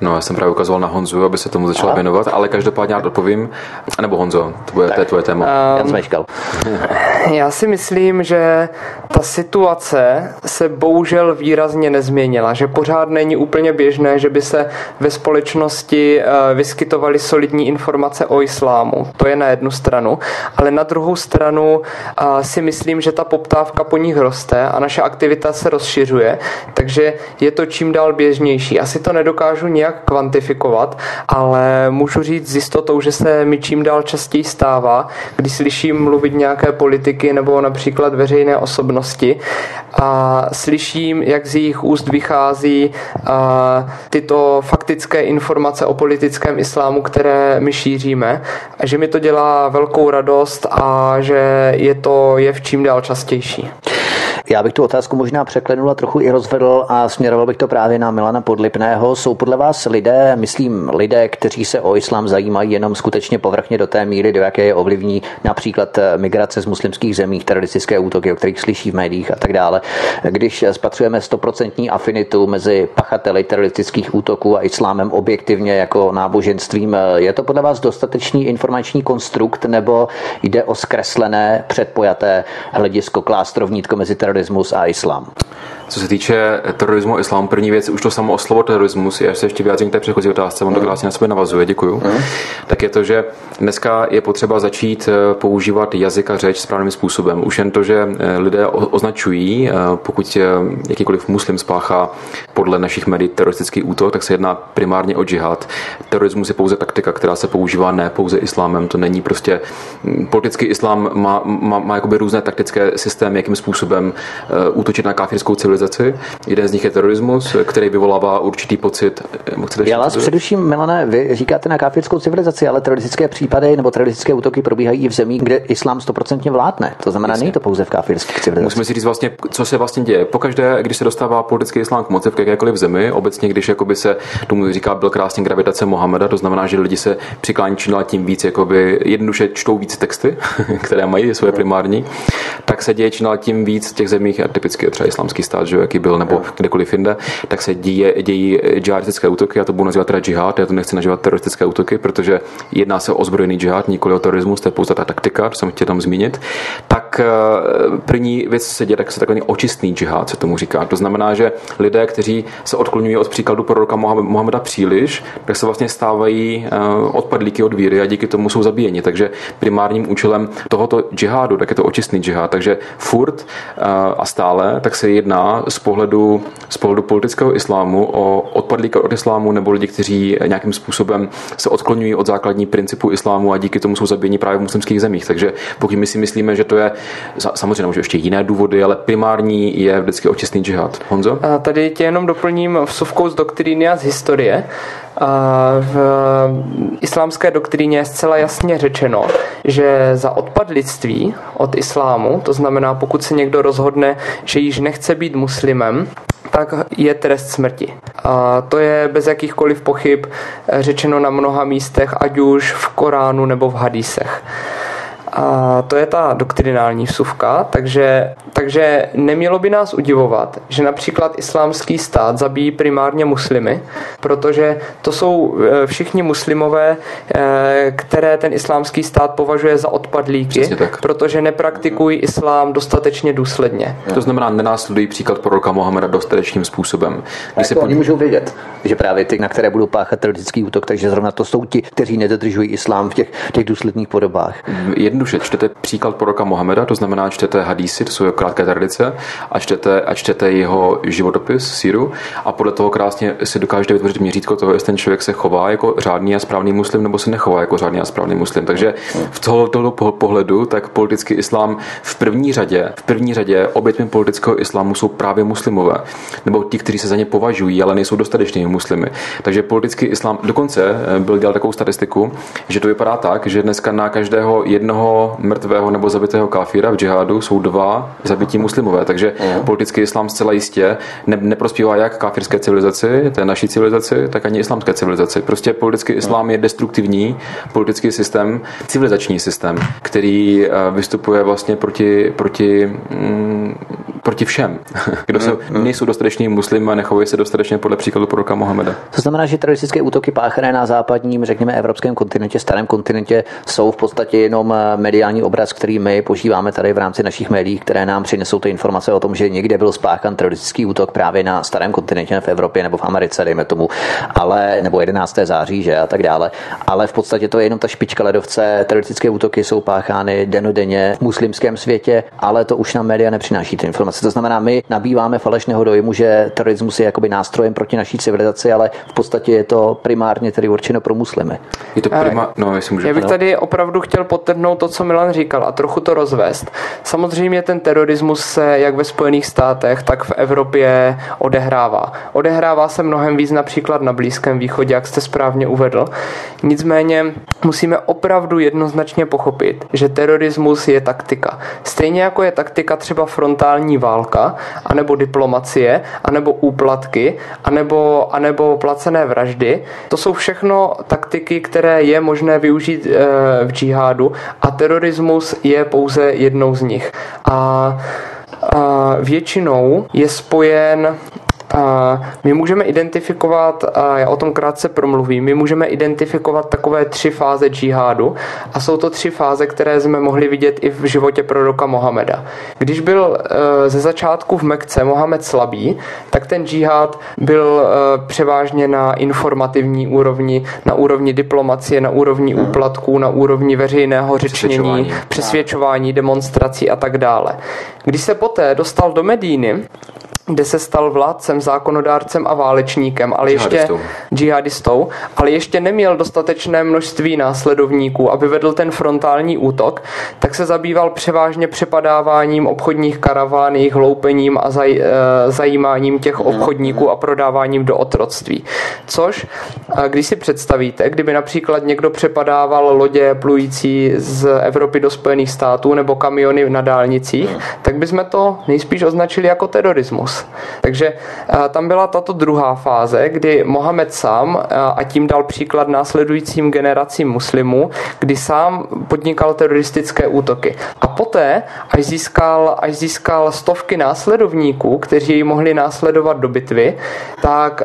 No, já jsem právě ukazoval na Honzu, aby se tomu začala věnovat, ale každopádně já odpovím, nebo Honzo, to bude tak. Tvoje téma. Um, Jan Zmeškal. Já si myslím, že ta situace se bohužel výrazně nezměnila, že pořád není úplně běžné, že by se ve společnosti vyskytovaly solidní informace o islámu. To je na jednu stranu, ale na druhou stranu si myslím, že ta poptávka po nich roste a naše aktivita se rozšiřuje, takže je to čím dál běžnější. Asi to nedokážu nějak kvantifikovat, ale můžu říct s jistotou, že se mi čím dál častěji stává, když slyším mluvit nějaké politiky nebo například veřejné osobnosti a slyším, jak z jejich úst vychází a, tyto faktické informace o politickém islámu, které my šíříme, a že mi to dělá velkou radost a že je to jev čím dál častější. Já bych tu otázku možná překlenul a trochu i rozvedl a směroval bych to právě na Milana Podlipného. Jsou podle vás lidé, myslím lidé, kteří se o islám zajímají jenom skutečně povrchně do té míry, do jaké je ovlivní například migrace z muslimských zemí, teroristické útoky, o kterých slyší v médiích a tak dále. Když spatřujeme stoprocentní afinitu mezi pachateli teroristických útoků a islámem objektivně jako náboženstvím, je to podle vás dostatečný informační konstrukt, nebo jde o zkreslené, předpojaté hledisko, klást rovnítko mezi teroristickými a islám? Co se týče terorismu a islámu, první věc, už to samo o slovo terorismus, já se ještě vyjádřím k té předchozí otázce, on to krásně na sebe navazuje, děkuju. Mm. Tak je to, že dneska je potřeba začít používat jazyk a řeč správným způsobem. Už jen to, že lidé označují, pokud jakýkoliv muslim spáchá podle našich médií teroristický útok, tak se jedná primárně o džihad. Terorismus je pouze taktika, která se používá ne pouze islámem, to není prostě politický islám má, má, má jakoby různé taktické systémy, jakým způsobem útočit na káfirskou civilizaci. Jeden z nich je terorismus, který vyvolává určitý pocit. Já vás především, Milane, vy říkáte na káfirskou civilizaci, ale teroristické případy nebo teroristické útoky probíhají i v zemích, kde islám stoprocentně vládne. To znamená, není to pouze v káfirských civilizacích. Musíme si říct vlastně, co se vlastně děje. Pokaždé, když se dostává politický islám k moci v jakékoliv zemi, obecně když jakoby se tomu říká byl krásně gravitace Mohameda, to znamená, že lidi se přiklání čím dál tím víc, jakoby jednoduše čtou víc texty, které mají svoje primární, tak se děje čím dál tím víc těch zemích, a typicky třeba islámský stát, že, jaký byl, nebo kdekoliv jinde, tak se děje, dějí džihadistické útoky, já to budu nazývat teda džihad, já to nechci nazývat teroristické útoky, protože jedná se o ozbrojený džihad, nikoli o terorismus, to je pouze ta taktika, co jsem chtěl tam zmínit. Tak první věc, co se děje, tak se takový očistný džihad, se tomu říká. To znamená, že lidé, kteří se odklonují od příkladu proroka Mohameda příliš, tak se vlastně stávají odpadlíky od víry a díky tomu jsou zabíjeni. Takže primárním účelem tohoto džihádu, tak je to očistný džihad, takže furt a stále, tak se jedná z pohledu, z pohledu politického islámu o odpadlíka od islámu nebo lidi, kteří nějakým způsobem se odklonují od základních principů islámu a díky tomu jsou zabíjeni právě v muslimských zemích. Takže pokud my si myslíme, že to je, samozřejmě může ještě jiné důvody, ale primární je vždycky očistný džihad. Honzo? A tady tě jenom doplním vsuvkou z doktríny a z historie. V islámské doktríně je zcela jasně řečeno, že za odpadlictví od islámu, to znamená, pokud se někdo rozhodne, že již nechce být muslimem, tak je trest smrti. A to je bez jakýchkoliv pochyb řečeno na mnoha místech, ať už v Koránu nebo v hadísech. A to je ta doktrinální vsuvka, takže, takže nemělo by nás udivovat, že například islámský stát zabíjí primárně muslimy, protože to jsou všichni muslimové, které ten islámský stát považuje za odpadlíky, protože nepraktikují islám dostatečně důsledně. To znamená, nenásledují příklad proroka Mohameda dostatečným způsobem. Když se pod... Oni můžou vědět, že právě ty, na které budou páchat teroristický útok, takže zrovna to jsou ti, kteří nedodržují islám v těch, těch důsledných podobách. Jednu Duše, čtete příklad proroka Mohameda, to znamená, čtete hadísy, to jsou jeho krátké tradice, a čtete, a čtete jeho životopis, síru, a podle toho krásně si dokážete vytvořit měřítko toho, jestli ten člověk se chová jako řádný a správný muslim, nebo se nechová jako řádný a správný muslim. Takže v tohoto pohledu tak politický islám v první řadě, v první řadě oběťmi politického islámu jsou právě muslimové, nebo ti, kteří se za ně považují, ale nejsou dostatečnými muslimy. Takže politický islám dokonce byl dělal takovou statistiku, že to vypadá tak, že dneska na každého jednoho mrtvého nebo zabitého kafíra v džihádu jsou dva zabití muslimové, takže mm. politický islám zcela jistě ne- neprospívá jak kafírské civilizaci, té naší civilizaci, tak ani islámské civilizaci. Prostě politický islám mm. je destruktivní politický systém, civilizační systém, který vystupuje vlastně proti, proti, mm, proti všem, kdo se, mm. nejsou dostateční muslimy a nechovají se dostatečně podle příkladu proroka Mohameda. To znamená, že teroristické útoky páchané na západním, řekněme, evropském kontinentě, starém kontinentě, jsou v podstatě jenom mediální obraz, který my požíváme tady v rámci našich médií, které nám přinesou ty informace o tom, že někde byl spáchan teroristický útok právě na starém kontinentě v Evropě nebo v Americe, dejme tomu, ale nebo jedenáctého září, že a tak dále. Ale v podstatě to je jenom ta špička ledovce. Teroristické útoky jsou páchány dennodenně v muslimském světě, ale to už nám média nepřináší ty informace. To znamená, my nabýváme falešného dojmu, že terorismus je jakoby nástrojem proti naší civilizaci, ale v podstatě je to primárně tedy určeno pro muslimy. Je to prima... no, jestli můžu... Já bych tady opravdu chtěl podtrhnout to, co Milan říkal, a trochu to rozvést. Samozřejmě ten terorismus se jak ve Spojených státech, tak v Evropě odehrává. Odehrává se mnohem víc například na Blízkém východě, jak jste správně uvedl. Nicméně musíme opravdu jednoznačně pochopit, že terorismus je taktika. Stejně jako je taktika třeba frontální válka, anebo diplomacie, anebo úplatky, anebo, anebo placené vraždy. To jsou všechno taktiky, které je možné využít e, v džihádu, a terorismus je pouze jednou z nich. A, a většinou je spojen... My můžeme identifikovat, já o tom krátce promluvím, my můžeme identifikovat takové tři fáze džihádu, a jsou to tři fáze, které jsme mohli vidět i v životě proroka Mohameda. Když byl ze začátku v Mekce Mohamed slabý, tak ten džihád byl převážně na informativní úrovni, na úrovni diplomacie, na úrovni úplatků, na úrovni veřejného řečnění, přesvědčování, demonstrací a tak dále. Když se poté dostal do Medíny, kde se stal vládcem, zákonodárcem a válečníkem, ale ještě džihadistou, ale ještě neměl dostatečné množství následovníků, aby vedl ten frontální útok, tak se zabýval převážně přepadáváním obchodních karavan, jejich hloupením a zaj, e, zajímáním těch obchodníků a prodáváním do otroctví. Což, když si představíte, kdyby například někdo přepadával lodě plující z Evropy do Spojených států nebo kamiony na dálnicích, tak bychom to nejspíš označili jako terorismus. Takže tam byla tato druhá fáze, kdy Mohamed sám, a tím dal příklad následujícím generacím muslimů, kdy sám podnikal teroristické útoky. A poté, až získal, až získal stovky následovníků, kteří ji mohli následovat do bitvy, tak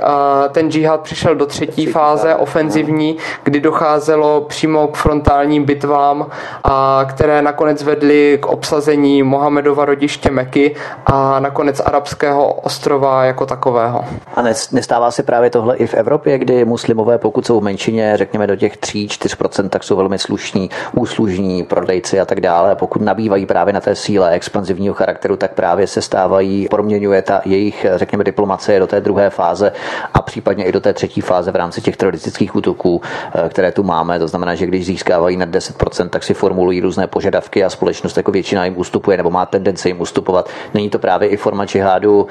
ten džihad přišel do třetí fáze ofenzivní, kdy docházelo přímo k frontálním bitvám, a které nakonec vedly k obsazení Mohamedova rodiště Meky a nakonec arabského Malého ostrova jako takového. A nestává se právě tohle i v Evropě, kdy muslimové, pokud jsou v menšině, řekněme do těch tří až čtyř procent, tak jsou velmi slušní, úslužní, prodejci a tak dále. Pokud nabývají právě na té síle expanzivního charakteru, tak právě se stávají, proměňuje ta jejich, řekněme, diplomacie do té druhé fáze a případně i do té třetí fáze v rámci těch teroristických útoků, které tu máme. To znamená, že když získávají nad deset procent, tak si formulují různé požadavky a společnost jako většina jim ustupuje nebo má tendenci jim ustupovat. Není to právě i forma džihádu.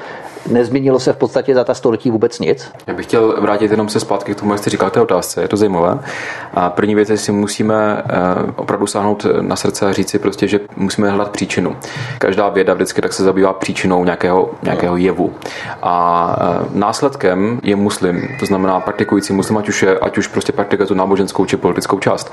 Nezměnilo se v podstatě za ta století vůbec nic? Já bych chtěl vrátit jenom se zpátky k tomu, jak jste říkal, té otázce. Je to zajímavé. A první věc je, si musíme opravdu sáhnout na srdce a říci prostě, že musíme hledat příčinu. Každá věda vždycky tak se zabývá příčinou nějakého, nějakého jevu. A následkem je muslim, to znamená praktikující muslim, ať už, je, ať už prostě praktikuje tu náboženskou či politickou část.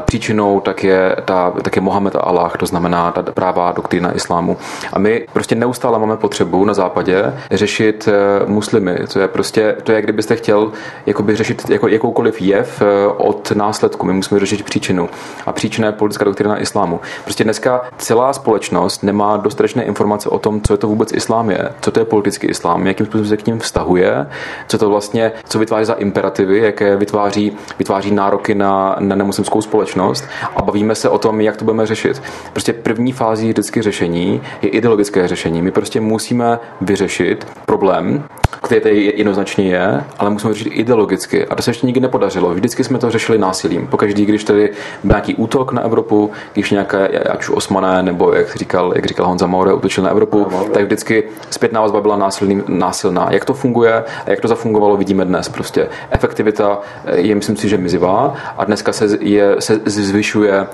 Příčinou tak je, ta, tak je Mohamed a Allah, to znamená ta prává doktrína islámu. A my prostě neustále máme potřebu na západě řešit muslimy. To je prostě, to je, kdybyste chtěl jakoby řešit jako, jakoukoliv jev od následku. My musíme řešit příčinu. A příčina je politická doktrína islámu. Prostě dneska celá společnost nemá dostatečné informace o tom, co je to vůbec islám je, co to je politický islám, jakým způsobem se k ním vztahuje, co to vlastně, co vytváří za imperativy, jaké vytváří, vytváří nároky na, na nemuslimskou společnost a bavíme se o tom, jak to budeme řešit. Prostě první fází vždycky řešení je ideologické řešení. My prostě musíme vyřešit problém, který tady jednoznačně je, ale musíme řešit ideologicky. A to se ještě nikdy nepodařilo. Vždycky jsme to řešili násilím. Pokaždý, když tady byl nějaký útok na Evropu, když nějaké, ať už Osmané, nebo jak říkal, jak říkal Honza Maure, útočil na Evropu, tak vždycky zpětná vazba byla násilný, násilná. Jak to funguje a jak to zafungovalo, vidíme dnes. Prostě efektivita je, myslím si, že mizivá a dneska se, je, se zvyšuje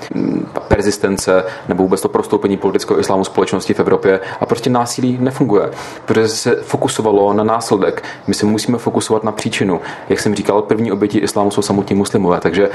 persistence nebo vůbec to prostoupení politického islámu společnosti v Evropě a prostě násilí nefunguje, protože se fokusovalo na násilí. My se musíme fokusovat na příčinu. Jak jsem říkal, první oběti islámu jsou samotní muslimové, takže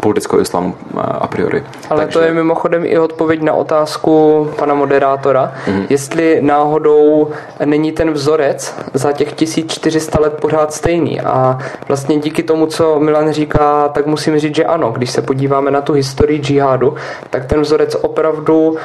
politického islámu a priori. Ale takže... to je mimochodem i odpověď na otázku pana moderátora, mm-hmm. jestli náhodou není ten vzorec za těch tisíc čtyři sta let pořád stejný. A vlastně díky tomu, co Milan říká, tak musím říct, že ano, když se podíváme na tu historii džihádu, tak ten vzorec opravdu uh,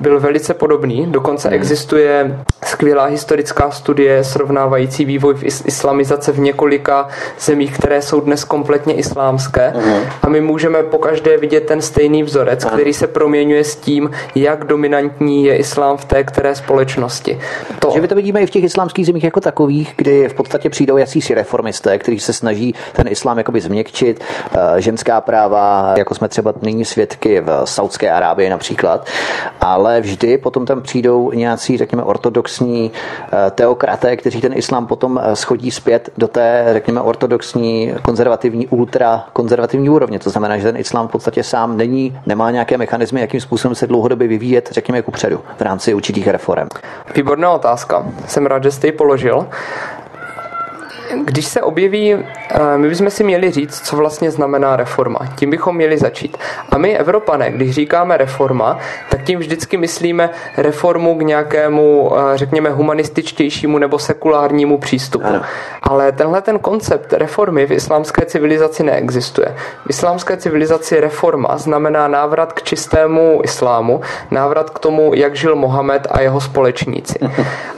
byl velice podobný. Dokonce mm-hmm. existuje skvělá historická studie srovnávající vývoj v islamizace v několika zemích, které jsou dnes kompletně islámské. Uhum. A my můžeme pokaždé vidět ten stejný vzorec, uhum. který se proměňuje s tím, jak dominantní je islám v té které společnosti. To... Že my to vidíme i v těch islámských zemích jako takových, kdy v podstatě přijdou jakýsi reformisté, kteří se snaží ten islám jakoby změkčit, ženská práva, jako jsme třeba nyní svědky v Saudské Arábii například, ale vždy potom tam přijdou nějací, řekněme, ortodoxní teokraté, kteří ten islám potom schodí zpět do té, řekněme, ortodoxní, konzervativní, ultrakonzervativní úrovně. To znamená, že ten islám v podstatě sám není, nemá nějaké mechanismy, jakým způsobem se dlouhodobě vyvíjet, řekněme, kupředu v rámci určitých reforem. Výborná otázka. Jsem rád, že jste ji položil. Když se objeví, my bychom si měli říct, co vlastně znamená reforma. Tím bychom měli začít. A my, Evropané, když říkáme reforma, tak tím vždycky myslíme reformu k nějakému, řekněme, humanističtějšímu nebo sekulárnímu přístupu. Ano. Ale tenhle ten koncept reformy v islámské civilizaci neexistuje. V islámské civilizaci reforma znamená návrat k čistému islámu, návrat k tomu, jak žil Mohamed a jeho společníci.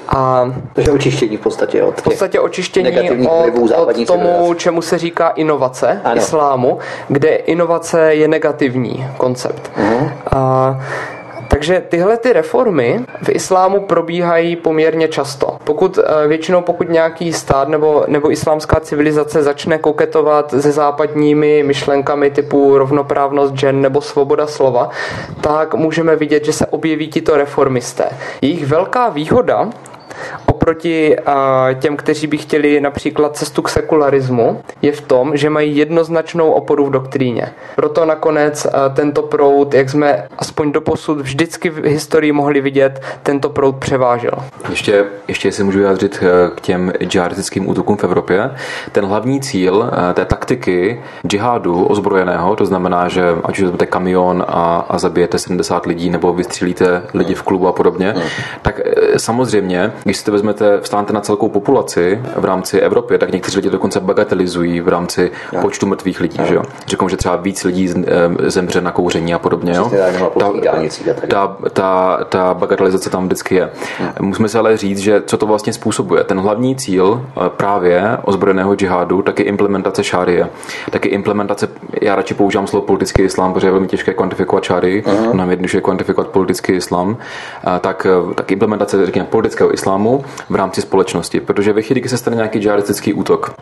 A to je očištění v podstatě od těch v podstatě očištění Od, od tomu, čemu se říká inovace, ano. islámu, kde inovace je negativní koncept. Uh-huh. A, takže tyhle ty reformy v islámu probíhají poměrně často. Pokud většinou pokud nějaký stát nebo, nebo islámská civilizace začne koketovat se západními myšlenkami typu rovnoprávnost žen nebo svoboda slova, tak můžeme vidět, že se objeví tito reformisté. Jejich velká výhoda oproti uh, těm, kteří by chtěli například cestu k sekularismu, je v tom, že mají jednoznačnou oporu v doktríně. Proto nakonec uh, tento proud, jak jsme aspoň doposud vždycky v historii mohli vidět, tento proud převážel. Ještě, ještě se můžu vyjádřit k těm džihadistickým útokům v Evropě. Ten hlavní cíl uh, té taktiky džihádu ozbrojeného, to znamená, že ať už vezmete kamion a, a zabijete sedmdesát lidí nebo vystřílíte lidi v klubu a podobně, mm. tak uh, samozřejmě, když si to vezme vezmete, vstánete na celkou populaci v rámci Evropy, tak někteří lidi dokonce bagatelizují v rámci tak. počtu mrtvých lidí, tak. že jo. Řeknou, že třeba víc lidí zemře na kouření a podobně, jo. Ta, ta, ta, ta bagatelizace tam vždycky je. Hmm. Musíme si ale říct, že co to vlastně způsobuje. Ten hlavní cíl právě ozbrojeného džihádu, taky implementace šárie, taky implementace, já radši používám slovo politický islám, protože je velmi těžké kvantifikovat šárii, uh-huh. nám jednoduše kvantifikovat politický islám, tak, tak implementace, řekněme, politického islámu v rámci společnosti, protože ve chvíli, kdy se stane nějaký džihadistický útok,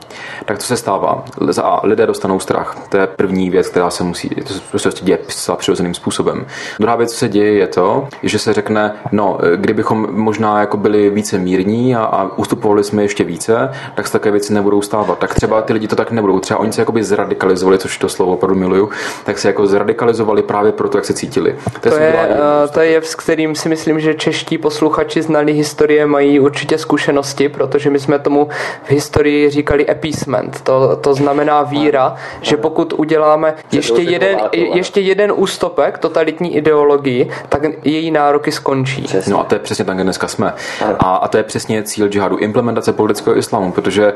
tak to se stává. Za A, lidé dostanou strach, to je první věc, která se musí, to se prostě děje přirozeným způsobem. Druhá věc, co se děje, je to, že se řekne, no, kdybychom možná jako byli více mírní a, a ustupovali jsme ještě více, tak se také věci nebudou stávat. Tak třeba ty lidi to tak nebudou. Třeba oni se jakoby zradikalizovali, což to slovo opravdu miluju, tak se jako zradikalizovali právě proto, jak se cítili. To, to je, to je, s kterým si myslím, že čeští posluchači znali historie, mají určitě zkušenosti, protože my jsme tomu v historii říkali appeasement. To, to znamená víra, že pokud uděláme ještě jeden, ještě jeden ústupek totalitní ideologii, tak její nároky skončí. No a to je přesně tak, kde dneska jsme. A, a to je přesně cíl džihadu, implementace politického islámu, protože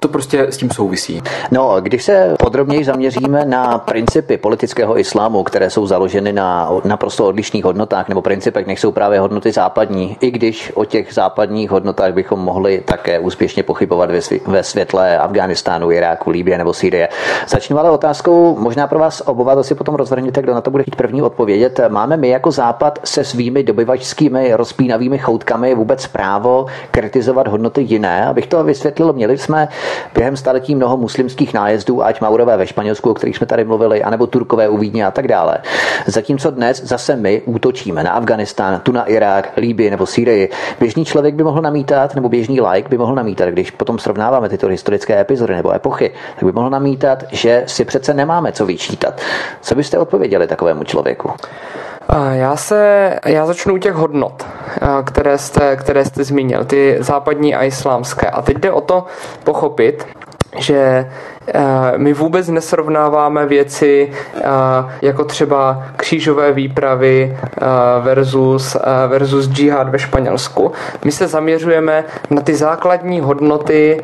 to prostě s tím souvisí. No, když se podrobněji zaměříme na principy politického islámu, které jsou založeny na naprosto odlišných hodnotách nebo principech, než jsou právě hodnoty západní, i když o těch západních hodnotách bychom mohli také úspěšně pochybovat ve světle Afghánistánu, Iráku, Libye nebo Sýrie. Začnu ale otázkou, možná pro vás oba, to si potom rozvrhnete, kdo na to bude chtít první odpovědět. Máme my jako Západ se svými dobyvačskými rozpínavými choutkami vůbec právo kritizovat hodnoty jiné? Abych to vysvětlil, měli jsme během staletí mnoho muslimských nájezdů, ať Maurové ve Španělsku, o kterých jsme tady mluvili, anebo Turkové u Vídně a tak dále. Zatímco dnes zase my útočíme na Afghánistán, tu na Irák, Libyi nebo Sýrii. Běžný člověk by mohl namítat, nebo běžný laik by mohl namítat, když potom srovnáváme tyto historické epizody nebo epochy, tak by mohl namítat, že si přece nemáme co vyčítat. Co byste odpověděli takovému člověku? Já se, já začnu u těch hodnot, které jste, které jste zmínil, ty západní a islámské. A teď jde o to pochopit, že my vůbec nesrovnáváme věci jako třeba křížové výpravy versus, versus džihad ve Španělsku. My se zaměřujeme na ty základní hodnoty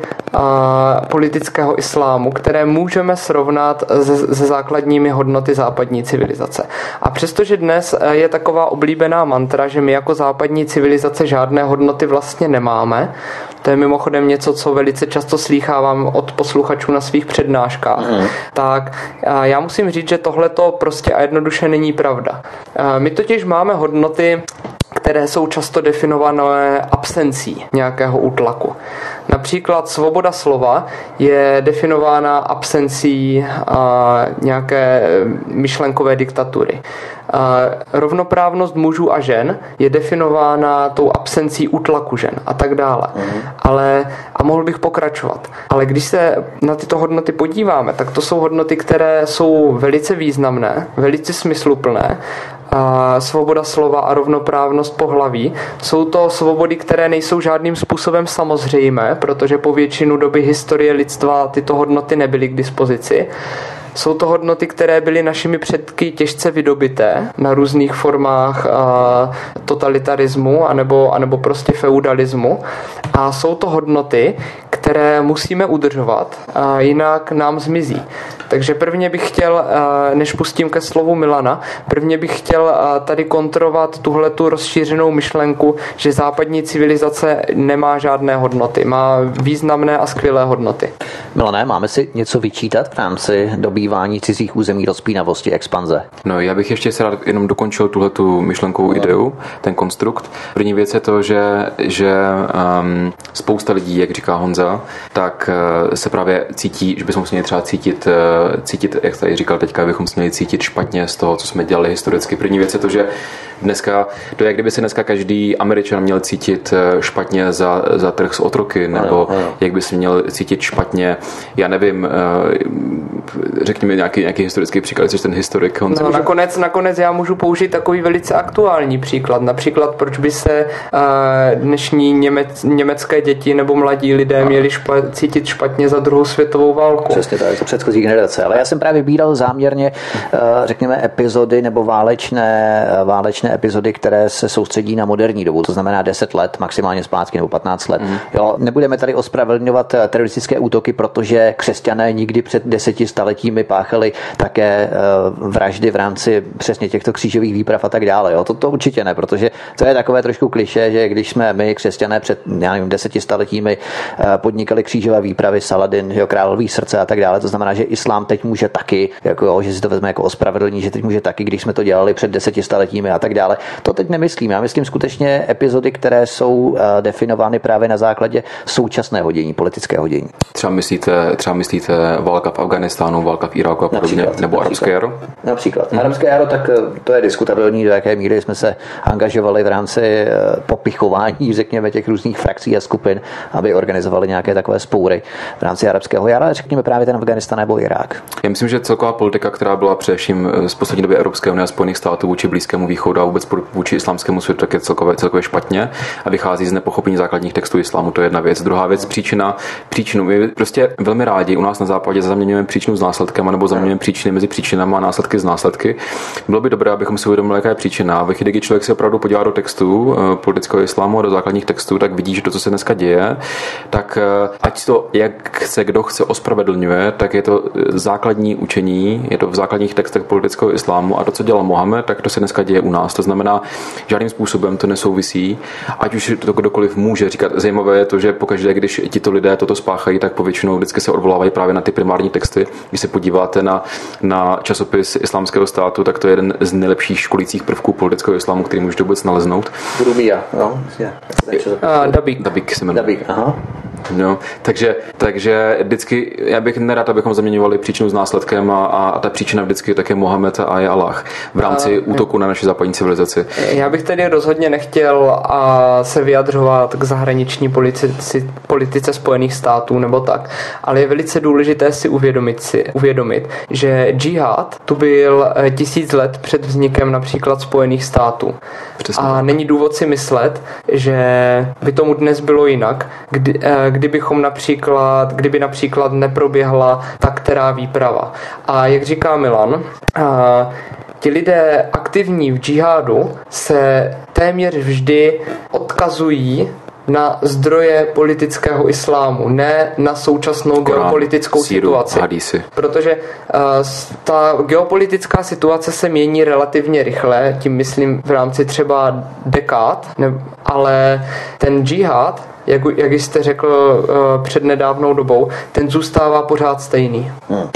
politického islámu, které můžeme srovnat se, se základními hodnoty západní civilizace. A přestože dnes je taková oblíbená mantra, že my jako západní civilizace žádné hodnoty vlastně nemáme, to je mimochodem něco, co velice často slýchávám od posluchačů na svých přednáškách, mm. tak já musím říct, že tohle to prostě a jednoduše není pravda. My totiž máme hodnoty, které jsou často definované absencí nějakého útlaku. Například svoboda slova je definována absencí nějaké myšlenkové diktatury. Rovnoprávnost mužů a žen je definována tou absencí útlaku žen a tak dále. Mm. Ale, a mohl bych pokračovat. Ale když se na tyto hodnoty podíváme, tak to jsou hodnoty, které jsou velice významné, velice smysluplné. A svoboda slova a rovnoprávnost pohlaví. Jsou to svobody, které nejsou žádným způsobem samozřejmé, protože po většinu doby historie lidstva tyto hodnoty nebyly k dispozici. Jsou to hodnoty, které byly našimi předky těžce vydobité na různých formách a, totalitarismu anebo, anebo prostě feudalismu. A jsou to hodnoty, které musíme udržovat, a jinak nám zmizí. Takže prvně bych chtěl, než pustím ke slovu Milana, prvně bych chtěl tady kontrovat tuhletu rozšířenou myšlenku, že západní civilizace nemá žádné hodnoty, má významné a skvělé hodnoty. Milane, máme si něco vyčítat v rámci dobývání cizích území, rozpínavosti, expanze? No, já bych ještě se rád jenom dokončil tuhletu myšlenkovou no. ideu, ten konstrukt. První věc je to, že, že um, spousta lidí, jak říká Honza, tak uh, se právě cítí, že bychom se měli třeba cítit uh, cítit, jak tady říkal teďka, bychom měli cítit špatně z toho, co jsme dělali historicky. První věc je to, že dneska, to je, jak kdyby se dneska každý Američan měl cítit špatně za, za trh s otroky, nebo no, no. jak by se měl cítit špatně, já nevím, řekněme nějaký, nějaký historický příklad, což ten historik Honza. No, může... nakonec, nakonec já můžu použít takový velice aktuální příklad. Například, proč by se uh, dnešní Němec, německé děti nebo mladí lidé no. měli špa, cítit špatně za druhou světovou válku. Přesně tak, z předchozí generace. Ale já jsem právě vybíral záměrně, uh, řekněme, epizody nebo válečné, válečné epizody, které se soustředí na moderní dobu, to znamená deset let, maximálně zpátky nebo patnáct let. Mm. Jo, nebudeme tady ospravedlňovat teroristické útoky, protože křesťané nikdy před deseti staletími páchali také vraždy v rámci přesně těchto křížových výprav a tak dále. Jo, to, to určitě ne, protože to je takové trošku klišé, že když jsme my křesťané před já nevím, deseti staletími podnikali křížové výpravy, Saladin, jo, Král Lví srdce a tak dále, to znamená, že islám teď může taky, jako, jo, že si to vezme jako ospravedlní, že teď může taky, když jsme to dělali před deseti staletími a tak dále. To teď nemyslím. Já myslím skutečně epizody, které jsou definovány právě na základě současného dění, politického dění. Třeba myslíte, třeba myslíte válka v Afghánistánu, válka v Iráku a podobně, nebo arabské jaro? Například. Mm-hmm. Arabské jaro, tak to je diskutabilní, do jaké míry jsme se angažovali v rámci popichování, řekněme, těch různých frakcí a skupin, aby organizovali nějaké takové spoury v rámci arabského jara, řekněme právě ten Afghánistán nebo Irák. Já myslím, že celková politika, která byla především z poslední doby Evropské unie a Spojených států vůči Blízkému východu a vůbec vůči islámskému světu, tak je celkově, celkově špatně a vychází z nepochopení základních textů islámu. To je jedna věc. Druhá věc, příčina, příčinu. My prostě velmi rádi u nás na západě zaměňujeme příčinu s následkem, nebo zaměňujeme příčiny mezi příčinami a následky s následky. Bylo by dobré, abychom si uvědomili, jaká je příčina. Ve chvíli, kdy člověk se opravdu podívá do textů politického islámu a do základních textů, tak vidí, že to, co se dneska děje, tak ať to, jak se kdo chce ospravedlňuje, tak je to základní učení, je to v základních textech politického islámu a to, co dělal Mohamed, tak to se dneska děje u nás. To znamená, žádným způsobem to nesouvisí, ať už to kdokoliv může říkat. Zajímavé je to, že pokaždé, když tito lidé toto spáchají, tak povětšinou vždycky se odvolávají právě na ty primární texty. Když se podíváte na, na časopis Islámského státu, tak to je jeden z nejlepších školících prvků politického islámu, který můžete vůbec naleznout. Burumia, no. Dabík. Dabík se jmenuje. Dabík, aha. No, takže, takže vždycky, já bych nerad, abychom zaměňovali příčinu s následkem a, a ta příčina vždycky je také Mohamed a je Allah v rámci a, útoku na naši západní civilizaci. Já bych tedy rozhodně nechtěl a, se vyjadřovat k zahraniční politici, politice Spojených států nebo tak, ale je velice důležité si uvědomit, si, uvědomit že džihad tu byl tisíc let před vznikem například Spojených států. Přesně. A není důvod si myslet, že by tomu dnes bylo jinak, kdy, kdybychom například, kdyby například neproběhla ta která výprava. A jak říká Milan, a ti lidé aktivní v džihádu se téměř vždy odkazují na zdroje politického islámu, ne na současnou Korán, geopolitickou síru, situaci. Hadísi. Protože uh, ta geopolitická situace se mění relativně rychle, tím myslím v rámci třeba dekád, ne, ale ten džihad, jak, jak jste řekl uh, před nedávnou dobou, ten zůstává pořád stejný. Hmm.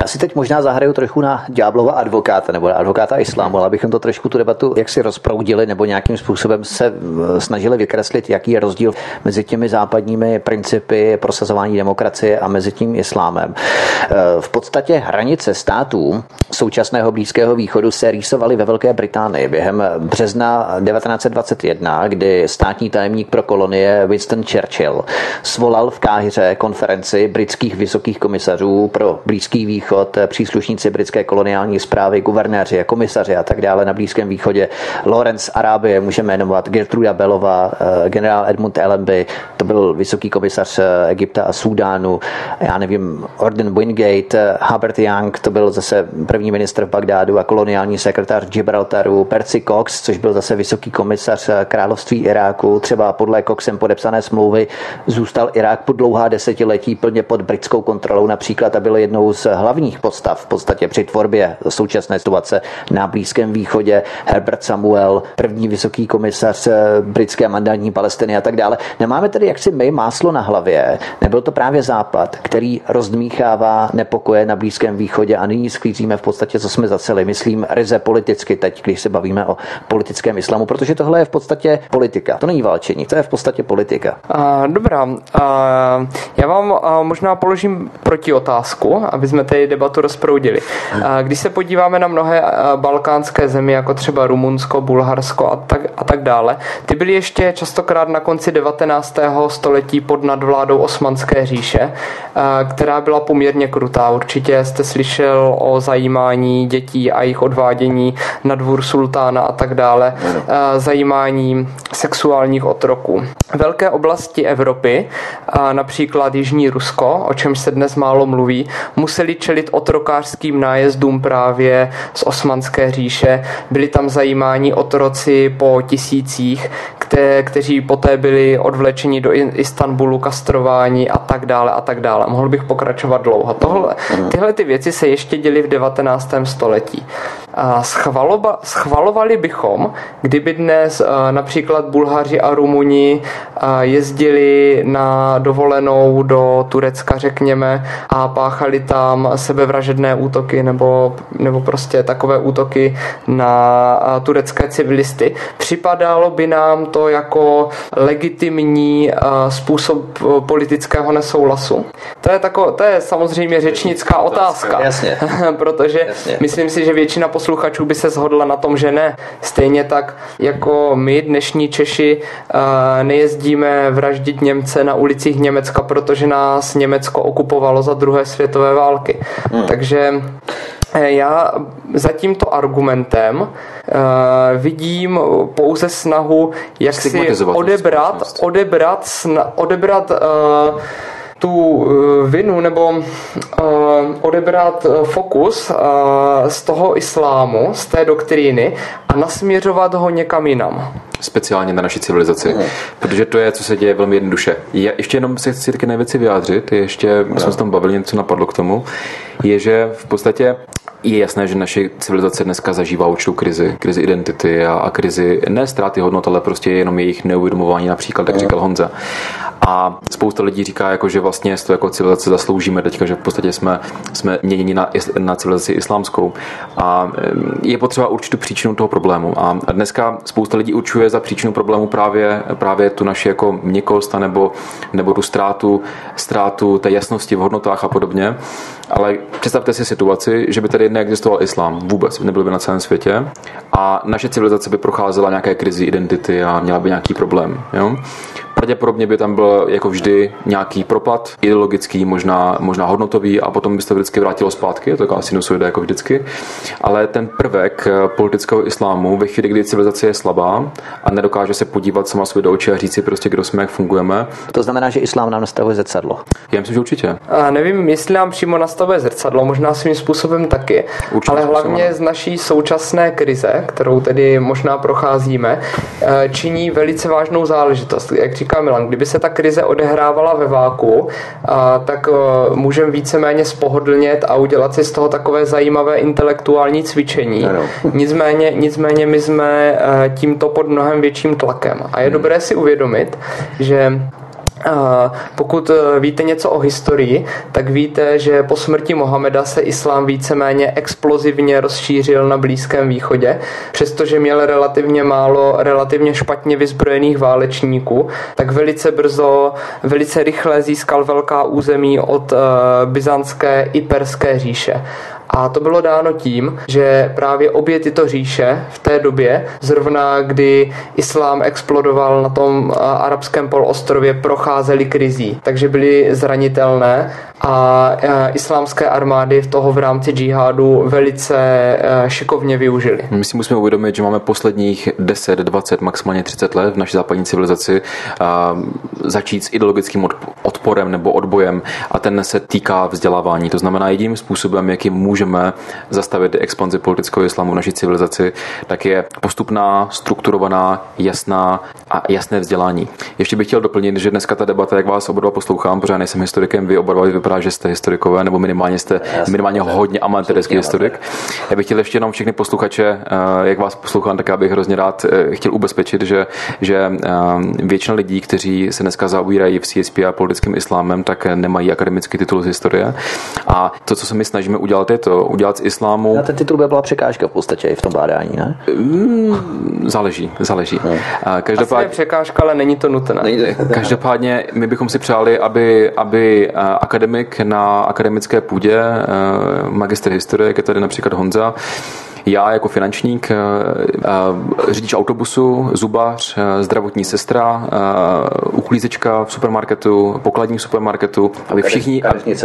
Já si teď možná zahraju trochu na ďáblova advokáta nebo na advokáta islámu, ale abychom to trošku tu debatu jaksi rozproudili nebo nějakým způsobem se snažili vykreslit, jaký je rozdíl mezi těmi západními principy prosazování demokracie a mezi tím islámem. V podstatě hranice států současného Blízkého východu se rýsovaly ve Velké Británii během března devatenáct dvacet jedna, kdy státní tajemník pro kolonie Winston Churchill svolal v Káhiře konferenci britských vysokých komisařů pro Blízký východ, příslušníci britské koloniální správy, guvernéři, komisaři a tak dále na Blízkém východě. Lawrence Arábie můžeme jmenovat, Gertruda Belová, generál Edmund Ellenby, to byl vysoký komisař Egypta a Súdánu, já nevím, Orden Wingate, Hubert Young, to byl zase první ministr v Bagdádu a koloniální sekretář Gibraltaru, Percy Cox, což byl zase vysoký komisař království Iráku, třeba podle Coxem podepsané smlouvy zůstal Irák po dlouhá desetiletí plně pod britskou kontrolou například a byl jednou z hlavních podstav v podstatě při tvorbě současné situace na Blízkém východě. Herbert Samuel, první vysoký komisař britské mandátní Palestiny a tak dále. Nemáme tedy jaksi my máslo na hlavě. Nebyl to právě Západ, který rozdmíchává nepokoje na Blízkém východě a nyní sklízíme v podstatě, co jsme zaceli. Myslím ryze politicky teď, když se bavíme o politickém islámu, protože tohle je v podstatě politika. To není válčení, to je v podstatě politika. politika. Uh, dobrá, uh, já vám uh, možná položím protiotázku, aby jsme tady debatu rozproudili. Uh, když se podíváme na mnohé uh, balkánské země, jako třeba Rumunsko, Bulharsko a tak, a tak dále, ty byly ještě častokrát na konci devatenáctého století pod nadvládou Osmanské říše, uh, která byla poměrně krutá. Určitě jste slyšel o zajímání dětí a jejich odvádění na dvůr sultána a tak dále, uh, zajímání sexuálních otroků. Velké oblasti Evropy, například Jižní Rusko, o čemž se dnes málo mluví, museli čelit otrokářským nájezdům právě z Osmanské říše. Byli tam zajímáni otroci po tisících, kte- kteří poté byli odvlečeni do Istanbulu, kastrováni a tak dále a tak dále. Mohl bych pokračovat dlouho. Tohle, tyhle ty věci se ještě děly v devatenáctém století. Schvaloba, schvalovali bychom, kdyby dnes například Bulhaři a Rumuni jezdili na dovolenou do Turecka, řekněme, a páchali tam sebevražedné útoky nebo, nebo prostě takové útoky na turecké civilisty. Připadalo by nám to jako legitimní způsob politického nesouhlasu? To je, tako, to je samozřejmě řečnická otázka, jasně. protože jasně. myslím si, že většina posluchačů by se shodla na tom, že ne. Stejně tak, jako my dnešní Češi nejezdíme vraždit Němce na ulicích Německa, protože nás Německo okupovalo za druhé světové války. Hmm. Takže já za tímto argumentem uh, vidím pouze snahu, jak si odebrat, odebrat, sna, odebrat uh, tu vinu nebo uh, odebrat fokus uh, z toho islámu, z té doktríny a nasměřovat ho někam jinam. Speciálně na naší civilizaci, mm. protože to je, co se děje velmi jednoduše. Já ještě jenom se chci taky nejvěci vyjádřit, ještě no. jsme se tam bavili, něco napadlo k tomu, je, že v podstatě je jasné, že naše civilizace dneska zažívá určitou krizi, krizi identity a, a krizi ne ztráty hodnot, ale prostě jenom jejich neuvědomování, například, tak říkal Honza. A spousta lidí říká, jako, že vlastně z toho jako civilizace zasloužíme teďka, že v podstatě jsme, jsme měněni na, na civilizaci islámskou. A je potřeba určitou příčinu toho problému. A dneska spousta lidí určuje za příčinu problému právě, právě tu naši jako měkost nebo, nebo tu ztrátu, ztrátu té jasnosti v hodnotách a podobně. Ale představte si situaci, že by tady neexistoval islám vůbec, nebyl by na celém světě a naše civilizace by procházela nějaké krizi identity a měla by nějaký problém. Jo? Pravděpodobně by tam byl jako vždy nějaký propad, ideologický, možná, možná hodnotový a potom by se to vždycky vrátilo zpátky, je to taková sinusoida jako vždycky, ale ten prvek politického islámu ve chvíli, kdy civilizace je slabá a nedokáže se podívat sama sobě do očí a říct si prostě, kdo jsme, jak fungujeme. To znamená, že islám nám nastavuje zrcadlo. Já myslím, že určitě. A nevím, jestli nám přímo nastavuje zrcadlo, možná svým způsobem taky, určitě ale hlavně ano. Z naší současné krize, kterou tedy možná procházíme, činí velice vážnou záležitost. Jak říká Milan, kdyby se ta krize odehrávala ve váku, tak můžeme víceméně spohodlnět a udělat si z toho takové zajímavé intelektuální cvičení. Nicméně, nicméně my jsme tímto pod mnohem větším tlakem. A je dobré si uvědomit, že pokud víte něco o historii, tak víte, že po smrti Mohameda se islám víceméně explozivně rozšířil na Blízkém východě, přestože měl relativně málo, relativně špatně vyzbrojených válečníků, tak velice brzo, velice rychle získal velká území od byzantské i perské říše. A to bylo dáno tím, že právě obě tyto říše v té době, zrovna kdy islám explodoval na tom arabském poloostrově, procházely krizí, takže byly zranitelné a islámské armády toho v rámci džihádu velice šikovně využily. My si musíme uvědomit, že máme posledních deset, dvacet, maximálně třicet let v naší západní civilizaci začít s ideologickým odporem nebo odbojem a ten se týká vzdělávání. To znamená jediným způsobem, jakým může můžeme zastavit expanzi politického islámu v naší civilizaci, tak je postupná, strukturovaná, jasná a jasné vzdělání. Ještě bych chtěl doplnit, že dneska ta debata, jak vás oba dva poslouchám, protože nejsem historikem, vy oba dva vypadá, že jste historikové, nebo minimálně jste minimálně hodně amatérský historik. Já bych chtěl ještě jenom všechny posluchače, jak vás poslouchám, tak já bych hrozně rád chtěl ubezpečit, že, že většina lidí, kteří se dneska zaobírají v C S P I a politickým islámem, tak nemají akademický titul z historie. A to, co se my snažíme udělat, je to udělat z islámu. Na ten titul by byla překážka v podstatě i v tom bádání, ne? Záleží, záleží. Ne. Každopádně... Asi je překážka, ale není to nutné. Každopádně my bychom si přáli, aby, aby akademik na akademické půdě, magister historie, jak je tady například Honza, já jako finančník, řidič autobusu, zubař, zdravotní sestra, uklízečka v supermarketu, pokladní v supermarketu, aby všichni,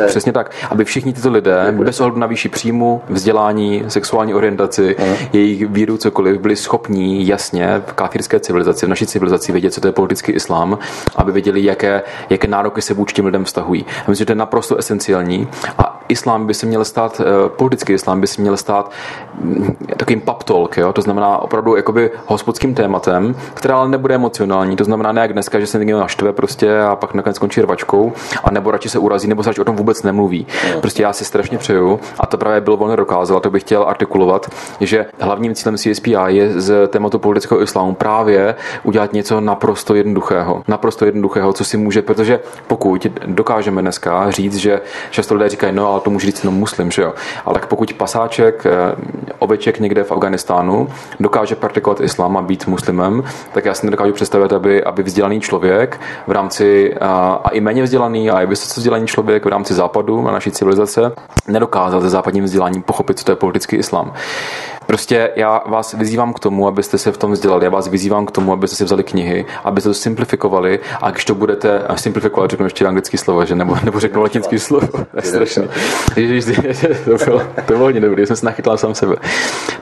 přesně tak, aby všichni tyto lidé bez ohledu na výši příjmu, vzdělání, sexuální orientaci, hmm. jejich víru, cokoliv, byli schopní jasně v káfirské civilizaci, v naší civilizaci vědět, co to je politický islám, aby věděli, jaké, jaké nároky se vůči těm lidem vztahují. Já myslím, že to je naprosto esenciální a islám by se měl stát, politický islám by se měl stát takovým pub talk, jo? To znamená opravdu jakoby hospodským tématem, která ale nebude emocionální, to znamená ne jak dneska, že se někdo naštve prostě a pak nakonec skončí rvačkou, a nebo radši se urazí, nebo se radši o tom vůbec nemluví. Prostě já si strašně přeju, a to právě Bill Warner dokázal, a to bych chtěl artikulovat, že hlavním cílem C S P I je z tématu politického islámu právě udělat něco naprosto jednoduchého, naprosto jednoduchého, co si může, protože pokud dokážeme dneska říct, že často lidé říkají, no ale to může říct jenom muslim, že jo, ale tak pokud pasáček oveček někde v Afghánistánu dokáže praktikovat islám a být muslimem, tak já si nedokážu představit, aby, aby vzdělaný člověk v rámci a, a i méně vzdělaný a i vysoce vzdělaný člověk v rámci západu a naší civilizace nedokázal ze západním vzděláním pochopit, co to je politický islám. Prostě já vás vyzývám k tomu, abyste se v tom vzdělali, já vás vyzývám k tomu, abyste si vzali knihy, abyste to simplifikovali, a když to budete simplifikovat, řeknu ještě anglické slovo, že? Nebo, nebo řeknu latinské slovo, to je strašný. To bylo, to bylo hodně dobrý, jsem se nachytlal sám sebe.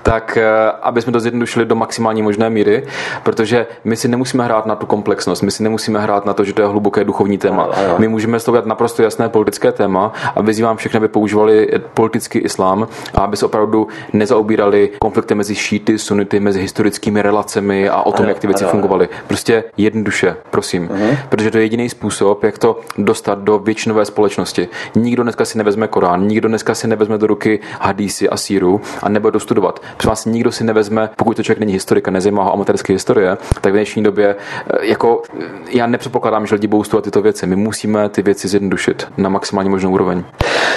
Tak aby jsme to zjednodušili do maximální možné míry, protože my si nemusíme hrát na tu komplexnost, my si nemusíme hrát na to, že to je hluboké duchovní téma. My můžeme slouvat naprosto jasné politické téma a vyzývám všechny, aby používali politický islám a aby se opravdu nezaobírali konflikty mezi šíty, sunity, mezi historickými relacemi a o tom, ano, jak ty věci ano, fungovaly. Prostě jednoduše, prosím. Uh-huh. Protože to je jediný způsob, jak to dostat do většinové společnosti. Nikdo dneska si nevezme Korán, nikdo dneska si nevezme do ruky hadísy a síru a nebude dostudovat. Protože vás nikdo si nevezme, pokud to člověk není historik a nezajímá ho amatérské historie, tak v dnešní době jako já nepředpokládám, že lidi budou studovat tyto věci. My musíme ty věci zjednodušit na maximální možnou úroveň.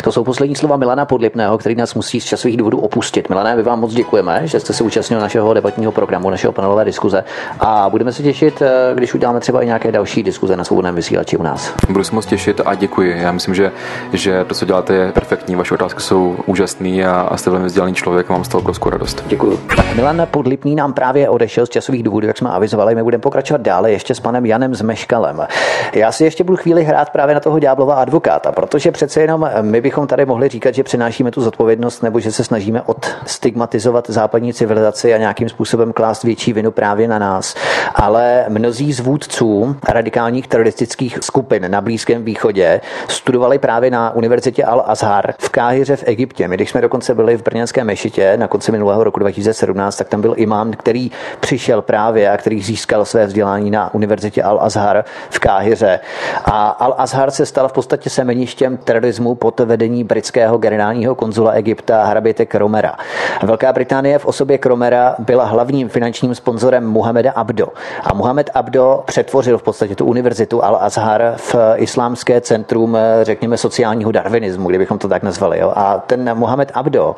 To jsou poslední slova Milana Podlipného, který nás musí z časových důvodů opustit. Milane, my vám moc děkujeme, že jste se účastnil našeho debatního programu, našeho panelové diskuze, a budeme se těšit, když uděláme třeba i nějaké další diskuze na svobodném vysílači u nás. Budu se moc těšit a děkuji. Já myslím, že, že to, co děláte, je perfektní. Vaše otázky jsou úžasné a, a jste velmi vzdělaný člověk a mám z toho obrovskou radost. Děkuji. Tak Milan Podlipný nám právě odešel z časových důvodů, jak jsme avizovali. My budeme pokračovat dále ještě s panem Janem Zmeškalem. Já si ještě budu chvíli hrát právě na toho ďáblova advokáta, protože přece jenom my bychom tady mohli říkat, že přenášíme tu zodpovědnost nebo že se snažíme odstigmatizovat západní civilizaci a nějakým způsobem klást větší vinu právě na nás. Ale mnozí z vůdců radikálních teroristických skupin na Blízkém východě studovali právě na univerzitě Al-Azhar v Káhiře v Egyptě. My, když jsme dokonce byli v brněnské mešitě na konci minulého roku dva tisíce sedmnáct, tak tam byl imám, který přišel právě a který získal své vzdělání na univerzitě Al-Azhar v Káhiře. A Al-Azhar se stal v podstatě semeništěm terorismu pod vedení britského generálního konzula Egypta hraběte Cromera. Velká Británie v osobě Cromera byla hlavním finančním sponzorem Mohameda Abdo. A Mohamed Abdo přetvořil v podstatě tu univerzitu Al-Azhar v islámské centrum, řekněme, sociálního darwinismu, kdybychom to tak nazvali. Jo. A ten Mohamed Abdo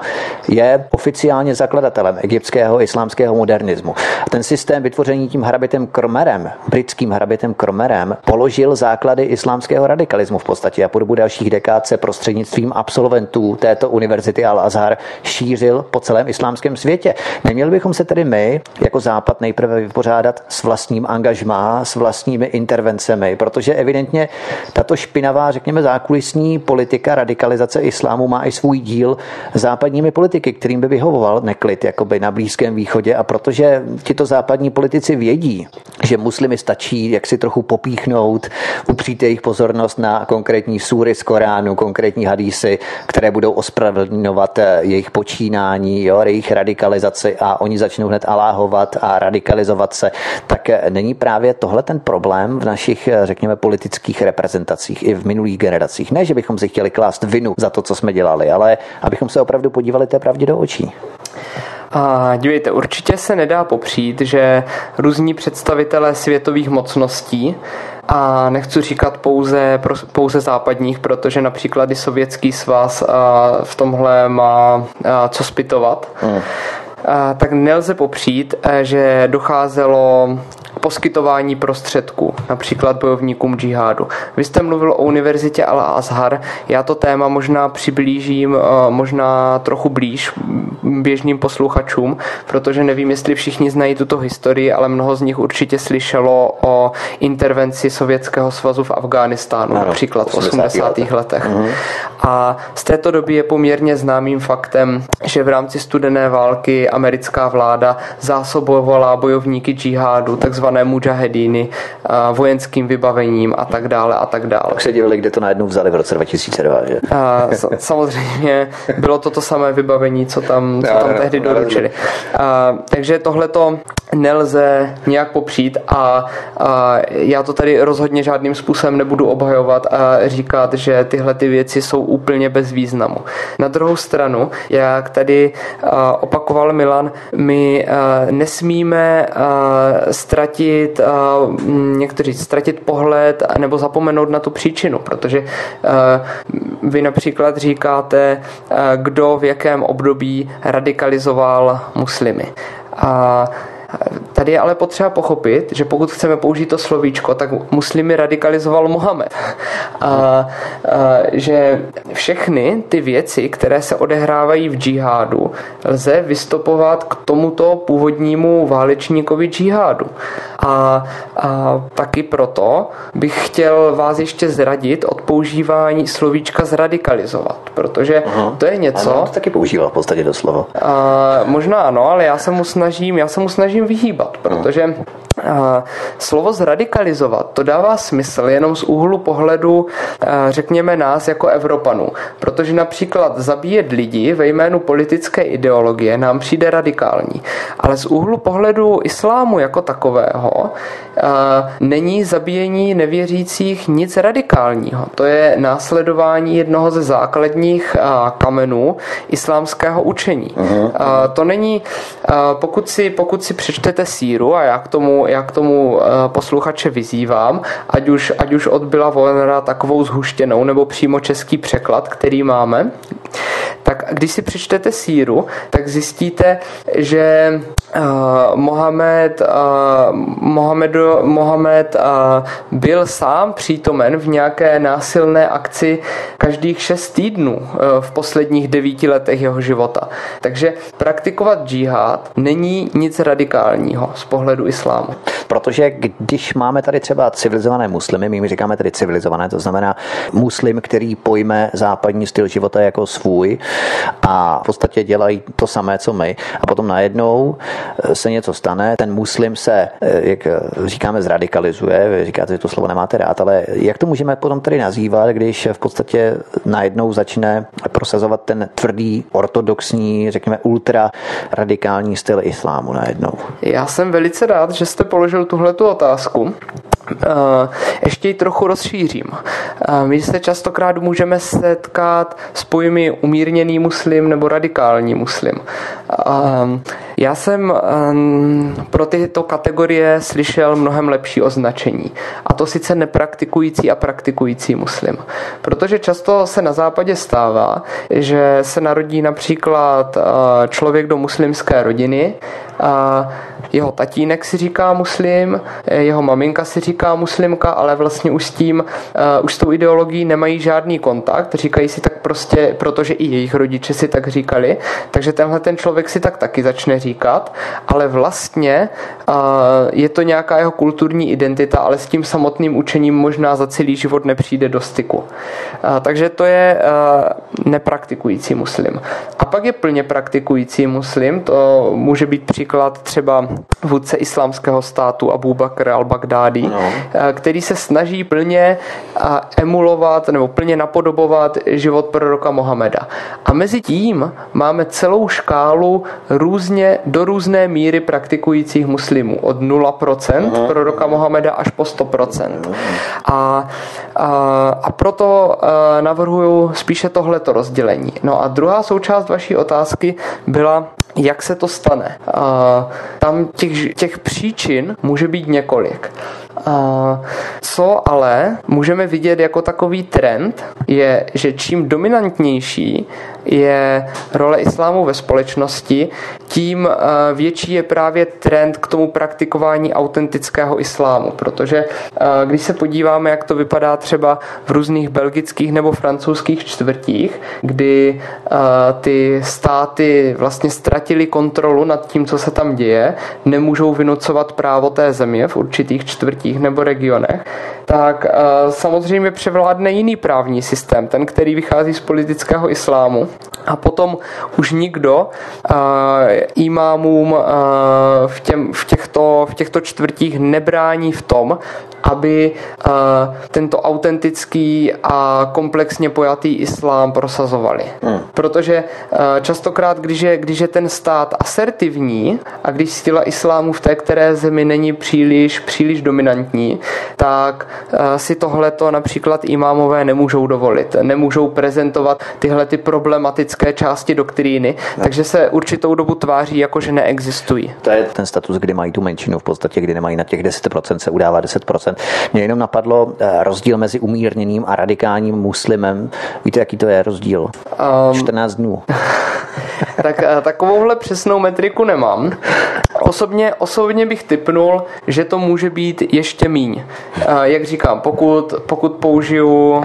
je oficiálně zakladatelem egyptského islámského modernismu. A ten systém vytvořený tím hrabětem Cromerem, britským hrabětem Cromerem, položil základy islámského radikalismu v podstatě a po dobu dalších dekád se prostřednictvím absolventů této univerzity Al-Azhar šířil po celém islámském světě. Neměli bychom se tedy my, jako Západ, nejprve vypořádat s vlastním angažmá, s vlastními intervencemi, protože evidentně tato špinavá, řekněme, zákulisní politika radikalizace islámu má i svůj díl západními politiky, kterým by vyhovoval neklid jakoby na Blízkém východě, a protože tito západní politici vědí, že muslimy stačí jak si trochu popíchnout, upřít jejich pozornost na konkrétní súry z Koránu, konkrétní hadísy, které budou ospravedlňovat jejich počínání, jo, jejich radikalizaci a oni začnou hned aláhovat a radikalizovat se. Tak není právě tohle ten problém v našich, řekněme, politických reprezentacích i v minulých generacích? Ne, že bychom si chtěli klást vinu za to, co jsme dělali, ale abychom se opravdu podívali té pravdě do očí. A dívejte, určitě se nedá popřít, že různí představitelé světových mocností, a nechci říkat pouze, pouze západních, protože například i Sovětský svaz v tomhle má co zpytovat, hmm. tak nelze popřít, že docházelo poskytování prostředků, například bojovníkům džihádu. Vy jste mluvil o univerzitě Al-Azhar, já to téma možná přiblížím, možná trochu blíž běžným posluchačům, protože nevím, jestli všichni znají tuto historii, ale mnoho z nich určitě slyšelo o intervenci Sovětského svazu v Afghánistánu, no, například v osmdesátých letech. Mm-hmm. A z této doby je poměrně známým faktem, že v rámci studené války americká vláda zásobovala bojovníky džihádu, takzvané mudžahedíny, vojenským vybavením a tak dále a tak dále. Tak se divili, kde to najednou vzali v roce dva tisíce dva, že? A, samozřejmě bylo to to samé vybavení, co tam, co tam tehdy doručili. A, takže tohleto nelze nějak popřít a, a já to tady rozhodně žádným způsobem nebudu obhajovat a říkat, že tyhle ty věci jsou úplně bez významu. Na druhou stranu, jak tady a, opakoval Milan, my a, nesmíme a, ztratit ztratit, někteří ztratit pohled nebo zapomenout na tu příčinu, protože vy například říkáte, kdo v jakém období radikalizoval muslimy. A tady je ale potřeba pochopit, že pokud chceme použít to slovíčko, tak muslimy radikalizoval Mohamed. A, a že všechny ty věci, které se odehrávají v džihádu, lze vystopovat k tomuto původnímu válečníkovi džihádu. A, a taky proto bych chtěl vás ještě zradit od používání slovíčka zradikalizovat, protože uh-huh. to je něco... Ano, to taky používal v podstatě do slova. Možná ano, ale já se mu snažím, já se mu snažím vyhýbat, protože a, slovo zradikalizovat, to dává smysl jenom z úhlu pohledu a, řekněme nás jako Evropanů, protože například zabíjet lidi ve jménu politické ideologie nám přijde radikální, ale z úhlu pohledu islámu jako takového a, není zabíjení nevěřících nic radikálního. To je následování jednoho ze základních a, kamenů islámského učení. Uh-huh. A, to není, a, pokud si, pokud si přečtete síru, a já k tomu, já k tomu posluchače vyzývám, ať už, ať už od Billa Warnera takovou zhuštěnou, nebo přímo český překlad, který máme, tak když si přečtete síru, tak zjistíte, že uh, Mohamed, uh, Mohamed, Mohamed uh, byl sám přítomen v nějaké násilné akci každých šest týdnů uh, v posledních devíti letech jeho života. Takže praktikovat džihad není nic radikálního z pohledu islámu. Protože když máme tady třeba civilizované muslimy, my jim říkáme tady civilizované, to znamená muslim, který pojme západní styl života jako svůj, a v podstatě dělají to samé, co my. A potom najednou se něco stane, ten muslim se, jak říkáme, zradikalizuje, vy říkáte, že to slovo nemáte rád, ale jak to můžeme potom tedy nazývat, když v podstatě najednou začne prosazovat ten tvrdý, ortodoxní, řekněme, ultra radikální styl islámu najednou? Já jsem velice rád, že jste položil tuhletu otázku. Ještě ji trochu rozšířím. My se častokrát můžeme setkat s pojmy umírněný muslim nebo radikální muslim. Já jsem pro tyto kategorie slyšel mnohem lepší označení. A to sice nepraktikující a praktikující muslim. Protože často se na západě stává, že se narodí například člověk do muslimské rodiny, jeho tatínek si říká muslim, jeho maminka si říká muslimka, ale vlastně už s tím, uh, už s tou ideologií nemají žádný kontakt, říkají si tak prostě, protože i jejich rodiče si tak říkali, takže tenhle ten člověk si tak taky začne říkat, ale vlastně uh, je to nějaká jeho kulturní identita, ale s tím samotným učením možná za celý život nepřijde do styku. Uh, takže to je uh, nepraktikující muslim. A pak je plně praktikující muslim, to může být příklad příklad třeba vůdce islámského státu Abu Bakr al-Baghdadi, no. který se snaží plně emulovat nebo plně napodobovat život proroka Mohameda. A mezi tím máme celou škálu různě, do různé míry praktikujících muslimů. Od nula procent no. proroka Mohameda až po sto procent. No. A, a, a proto navrhuju spíše tohleto rozdělení. No a druhá součást vaší otázky byla, jak se to stane. Uh, tam těch, těch příčin může být několik. Uh, co ale můžeme vidět jako takový trend, je, že čím dominantnější je role islámu ve společnosti, tím uh, větší je právě trend k tomu praktikování autentického islámu. Protože uh, když se podíváme, jak to vypadá třeba v různých belgických nebo francouzských čtvrtích, kdy uh, ty státy vlastně ztratily kontrolu nad tím, co se tam děje, nemůžou vynucovat právo té země v určitých čtvrtích nebo regionech, tak uh, samozřejmě převládne jiný právní systém, ten, který vychází z politického islámu. A potom už nikdo uh, imámům uh, v, těm, v, těchto, v těchto čtvrtích nebrání v tom, aby uh, tento autentický a komplexně pojatý islám prosazovali. Hmm. Protože uh, častokrát, když je, když je ten stát asertivní a když síla islámu v té které zemi není příliš, příliš dominantní, tak uh, si tohleto například imámové nemůžou dovolit. Nemůžou prezentovat tyhle ty problematické části doktríny, ne. takže se určitou dobu tváří, jako že neexistují. To je ten status, kdy mají tu menšinu v podstatě, kdy nemají na těch deset procent, se udává deset procent. Mně jenom napadlo rozdíl mezi umírněným a radikálním muslimem. Víte, jaký to je rozdíl? Um, čtrnáct dnů. Tak takovouhle přesnou metriku nemám. Osobně, osobně bych tipnul, že to může být ještě míň. Jak říkám, pokud, pokud použiju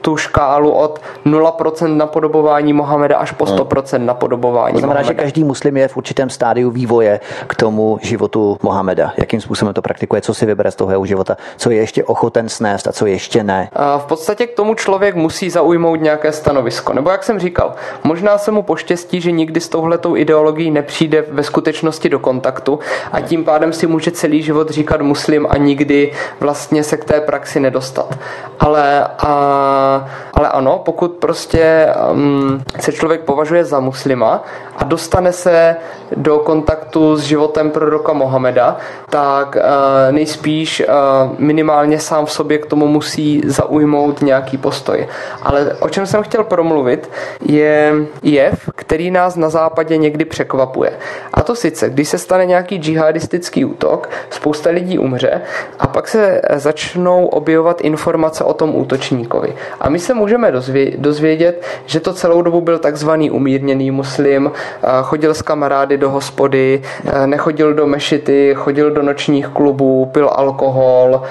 tu škálu od nula procent napodobování Mohameda až po sto procent napodobování. To znamená, Mohameda. Že každý muslim je v určitém stádiu vývoje k tomu životu Mohameda. Jakým způsobem to praktikuje, co si vybere z toho jeho života, co je ještě ochoten snést a co ještě ne. V podstatě k tomu člověk musí zaujmout nějaké stanovisko. Nebo jak jsem říkal, možná se mu poštěstí, že nikdy s touhletou ideologií nepřijde ve skutečnosti do kontaktu a tím pádem si může celý život říkat muslim a nikdy vlastně se k té praxi nedostat. Ale, a, ale ano, pokud prostě um, se člověk považuje za muslima a dostane se do kontaktu s životem proroka Mohameda, tak uh, nejspíš uh, minimálně sám v sobě k tomu musí zaujmout nějaký postoj. Ale o čem jsem chtěl promluvit, je jev, který nás na západě někdy překvapuje. A to sice, když se stane nějaký džihadistický útok, spousta lidí umře a pak se začnou objevovat informace o tom útočníkovi. A my se můžeme dozvědět, že to celou dobu byl takzvaný umírněný muslim, chodil s kamarády do hospody, nechodil do mešity, chodil do nočních klubů, pil alkohol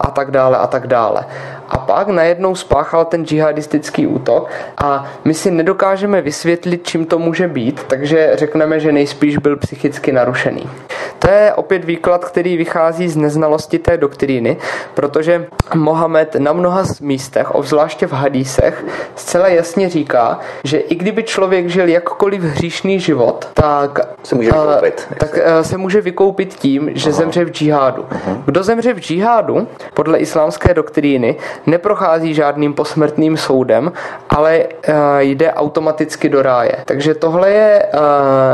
a tak dále a tak dále. A pak najednou spáchal ten džihadistický útok a my si nedokážeme vysvětlit, čím to může být, takže řekneme, že nejspíš byl psychicky narušený. To je opět výklad, který vychází z neznalosti té doktríny, protože Mohamed na mnoha místech, obzvláště v hadísech, zcela jasně říká, že i kdyby člověk žil jakkoliv hříšný život, tak se může vykoupit, tak se může vykoupit tím, že Aha. zemře v džihádu. Aha. Kdo zemře v džihádu, podle islámské doktríny, neprochází žádným posmrtným soudem, ale uh, jde automaticky do ráje. Takže tohle je,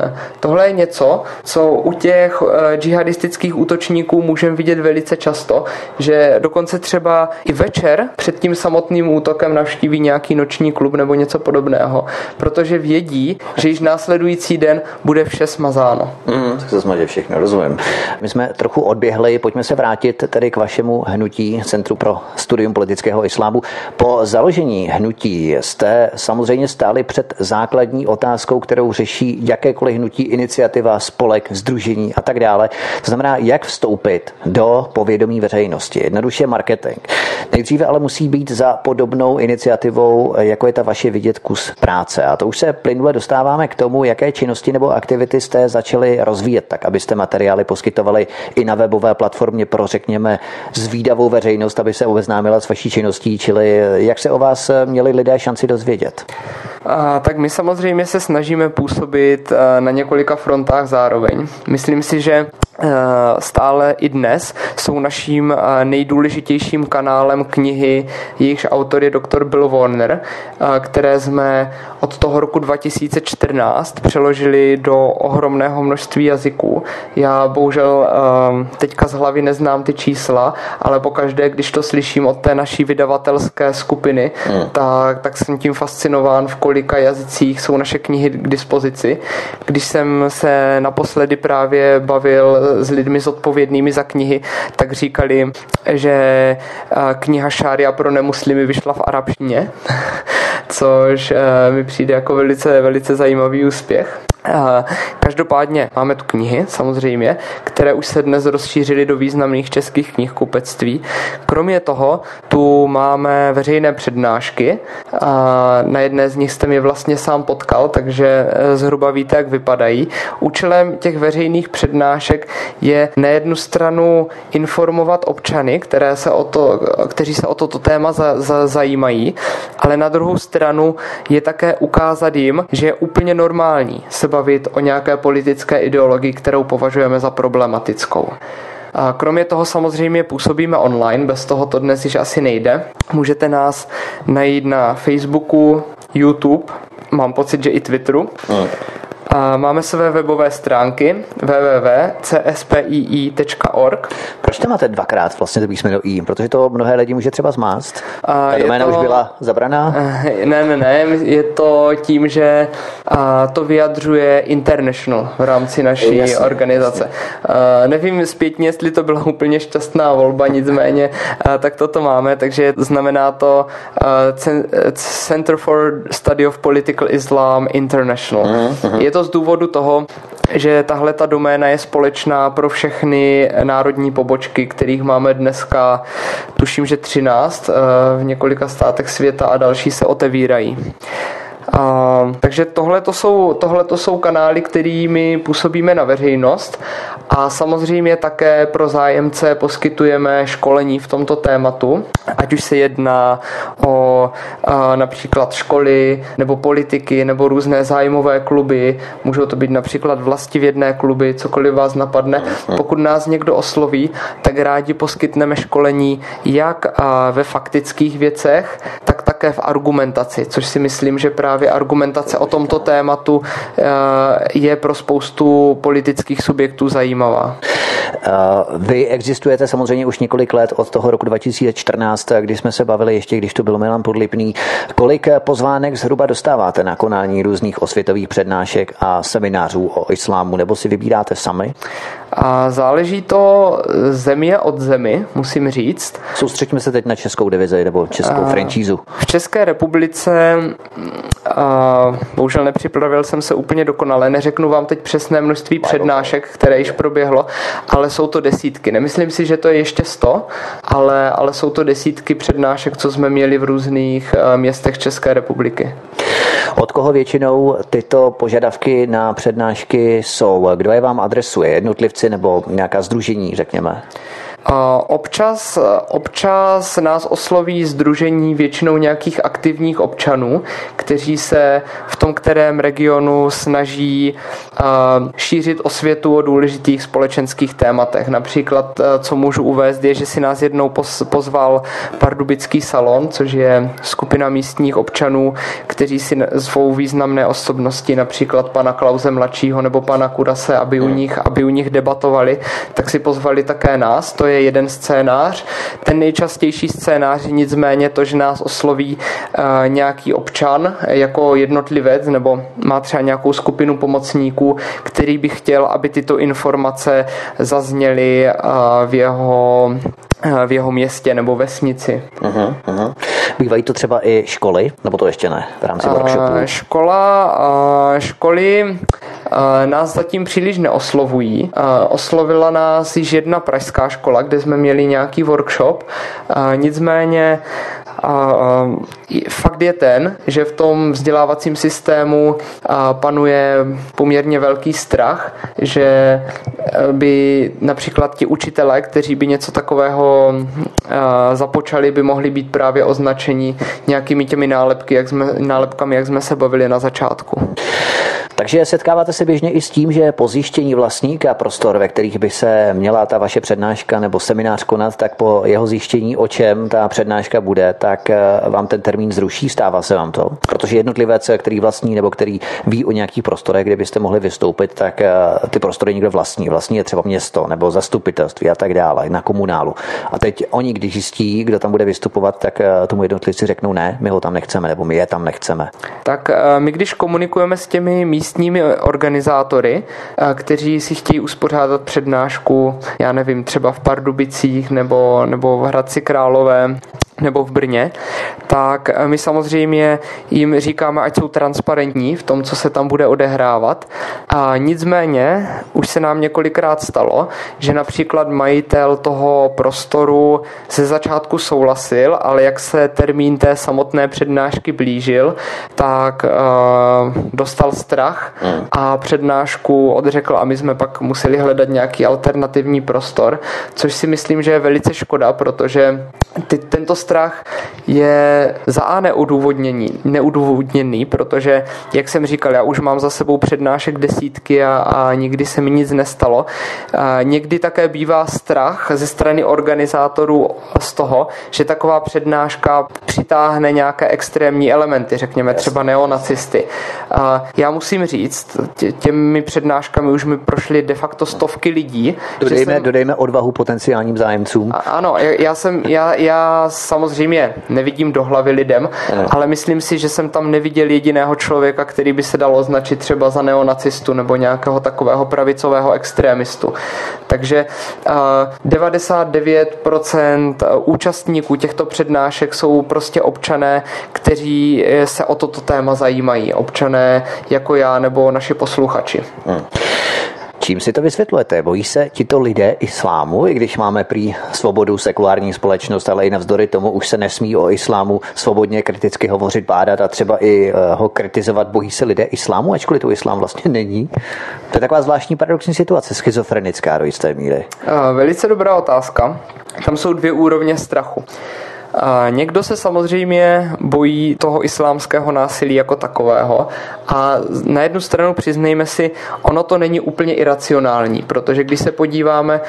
uh, tohle je něco, co u těch uh, džihadistických útočníků můžeme vidět velice často, že dokonce třeba i večer před tím samotným útokem navštíví nějaký noční klub nebo něco podobného, protože vědí, že již následující den bude vše smazáno. Mm, se smaže všechno, rozumím. My jsme trochu odběhli, pojďme se vrátit tedy k vašemu hnutí Centru pro studium politického islámu. Po založení hnutí jste samozřejmě stáli před základní otázkou, kterou řeší jakékoliv hnutí, iniciativa, spolek, sdružení a tak dále. To znamená, jak vstoupit do povědomí veřejnosti. Jednoduše marketing. Nejdříve ale musí být za podobnou iniciativou, jako je ta vaše, vidět kus práce. A to už se plynule dostáváme k tomu, jaké činnosti nebo aktivity jste začali rozvíjet, tak abyste materiály poskytovali i na webové platformě pro, řekněme, zvídavou veřejnost, aby se obeznámila s vaší činností. činností, čili jak se o vás měli lidé šanci dozvědět? A, tak my samozřejmě se snažíme působit na několika frontách zároveň. Myslím si, že stále i dnes jsou naším nejdůležitějším kanálem knihy, jejichž autor je doktor Bill Warner, které jsme od toho roku dva tisíce čtrnáct přeložili do ohromného množství jazyků. Já bohužel teďka z hlavy neznám ty čísla, ale pokaždé, když to slyším od té naší vydavatelské skupiny, hmm. tak, tak jsem tím fascinován, v kolika jazycích jsou naše knihy k dispozici. Když jsem se naposledy právě bavil s lidmi zodpovědnými za knihy, tak říkali, že kniha Šária pro nemuslimy vyšla v arabštině, což mi přijde jako velice, velice zajímavý úspěch. Každopádně máme tu knihy, samozřejmě, které už se dnes rozšířily do významných českých knihkupectví. Kromě toho tu máme veřejné přednášky. Na jedné z nich jste mě vlastně sám potkal, takže zhruba víte, jak vypadají. Účelem těch veřejných přednášek je na jednu stranu informovat občany, které se o to, kteří se o toto téma za, za, zajímají, ale na druhou stranu je také ukázat jim, že je úplně normální se bavit o nějaké politické ideologii, kterou považujeme za problematickou. Kromě toho samozřejmě působíme online, bez toho to dnes již asi nejde. Můžete nás najít na Facebooku, YouTube, mám pocit, že i Twitteru. Máme své webové stránky w w w tečka c s p i i tečka org. Proč to máte dvakrát vlastně to písmeno I? Protože to mnohé lidi může třeba zmást. A ta doména to... už byla zabraná? Ne, ne, ne. Je to tím, že to vyjadřuje International v rámci naší jasně, organizace. Jasně. Nevím zpětně, jestli to byla úplně šťastná volba, nicméně tak toto máme, takže znamená to Centrum pro studium politického islámu International. Mm-hmm. Je to z důvodu toho, že tahle ta doména je společná pro všechny národní pobočky, kterých máme dneska, tuším, že třináct v několika státech světa a další se otevírají. A, takže tohle to jsou, jsou kanály, kterými působíme na veřejnost a samozřejmě také pro zájemce poskytujeme školení v tomto tématu, ať už se jedná o a, například školy nebo politiky nebo různé zájmové kluby, můžou to být například vlastivědné kluby, cokoliv vás napadne. Pokud nás někdo osloví, tak rádi poskytneme školení jak a ve faktických věcech, tak také v argumentaci, což si myslím, že právě Právě argumentace o tomto tématu je pro spoustu politických subjektů zajímavá. Vy existujete samozřejmě už několik let od toho roku dva tisíce čtrnáct, kdy jsme se bavili ještě, když to byl Milan Podlipný. Kolik pozvánek zhruba dostáváte na konání různých osvětových přednášek a seminářů o islámu, nebo si vybíráte sami? A záleží to země od zemi, musím říct. Soustřeďme se teď na českou divizi nebo českou franšízu. V České republice a bohužel nepřipravil jsem se úplně dokonale, neřeknu vám teď přesné množství přednášek, které již proběhlo, ale jsou to desítky. Nemyslím si, že to je ještě sto, ale, ale jsou to desítky přednášek, co jsme měli v různých městech České republiky. Od koho většinou tyto požadavky na přednášky jsou? Kdo je vám adresuje? Jednotlivci nebo nějaká sdružení, řekněme? Občas, občas nás osloví sdružení většinou nějakých aktivních občanů, kteří se v tom kterém regionu snaží šířit osvětu o důležitých společenských tématech. Například, co můžu uvést, je, že si nás jednou pozval Pardubický salon, což je skupina místních občanů, kteří si zvou významné osobnosti, například pana Klause mladšího nebo pana Kurase, aby u nich, aby u nich debatovali, tak si pozvali také nás. To je je jeden scénář. Ten nejčastější scénář je nicméně to, že nás osloví e, nějaký občan jako jednotlivec nebo má třeba nějakou skupinu pomocníků, který by chtěl, aby tyto informace zazněly e, v jeho v jeho městě nebo vesnici. Uhum, uhum. Bývají to třeba i školy? Nebo to ještě ne v rámci workshopu? Uh, škola, uh, školy uh, nás zatím příliš neoslovují. Uh, oslovila nás již jedna pražská škola, kde jsme měli nějaký workshop. Uh, nicméně A fakt je ten, že v tom vzdělávacím systému panuje poměrně velký strach, že by například ti učitelé, kteří by něco takového započali, by mohli být právě označeni nějakými těmi nálepky, jak jsme, nálepkami, jak jsme se bavili na začátku. Takže setkáváte se běžně i s tím, že po zjištění vlastníka prostor, ve kterých by se měla ta vaše přednáška nebo seminář konat, tak po jeho zjištění, o čem ta přednáška bude, tak vám ten termín zruší, stává se vám to? Protože jednotlivec, který vlastní nebo který ví o nějakých prostorech, kde byste mohli vystoupit, tak ty prostory někdo vlastní. Vlastní je třeba město nebo zastupitelství a tak dále, na komunálu. A teď oni, když zjistí, kdo tam bude vystupovat, tak tomu jednotlivci řeknou ne, my ho tam nechceme nebo my je tam nechceme. Tak my, když komunikujeme s těmi místními místními organizátory, kteří si chtějí uspořádat přednášku, já nevím, třeba v Pardubicích nebo, nebo v Hradci Králové, nebo v Brně, tak my samozřejmě jim říkáme, ať jsou transparentní v tom, co se tam bude odehrávat. A nicméně už se nám několikrát stalo, že například majitel toho prostoru ze začátku souhlasil, ale jak se termín té samotné přednášky blížil, tak uh, dostal strach a přednášku odřekl a my jsme pak museli hledat nějaký alternativní prostor, což si myslím, že je velice škoda, protože ty, tento strach je za a neodůvodněný, neodůvodněný, protože, jak jsem říkal, já už mám za sebou přednášek desítky a, a nikdy se mi nic nestalo. A někdy také bývá strach ze strany organizátorů z toho, že taková přednáška přitáhne nějaké extrémní elementy, řekněme třeba neonacisty. A já musím říct, tě, těmi přednáškami už mi prošly de facto stovky lidí. Dodejme, jsem... dodejme odvahu potenciálním zájemcům. A, ano, já, já jsem... Já, já samozřejmě nevidím do hlavy lidem, ale myslím si, že jsem tam neviděl jediného člověka, který by se dal označit třeba za neonacistu nebo nějakého takového pravicového extrémistu. Takže devadesát devět procent účastníků těchto přednášek jsou prostě občané, kteří se o toto téma zajímají. Občané jako já nebo naši posluchači. Hmm. Čím si to vysvětlujete? Bojí se tito lidé islámu, i když máme prý svobodu, sekulární společnost, ale i navzdory tomu už se nesmí o islámu svobodně kriticky hovořit, bádat a třeba i ho kritizovat. Bojí se lidé islámu, ačkoliv to islám vlastně není? To je taková zvláštní paradoxní situace, schizofrenická do jisté míry. Velice dobrá otázka. Tam jsou dvě úrovně strachu. A někdo se samozřejmě bojí toho islámského násilí jako takového a na jednu stranu přiznejme si, ono to není úplně iracionální, protože když se podíváme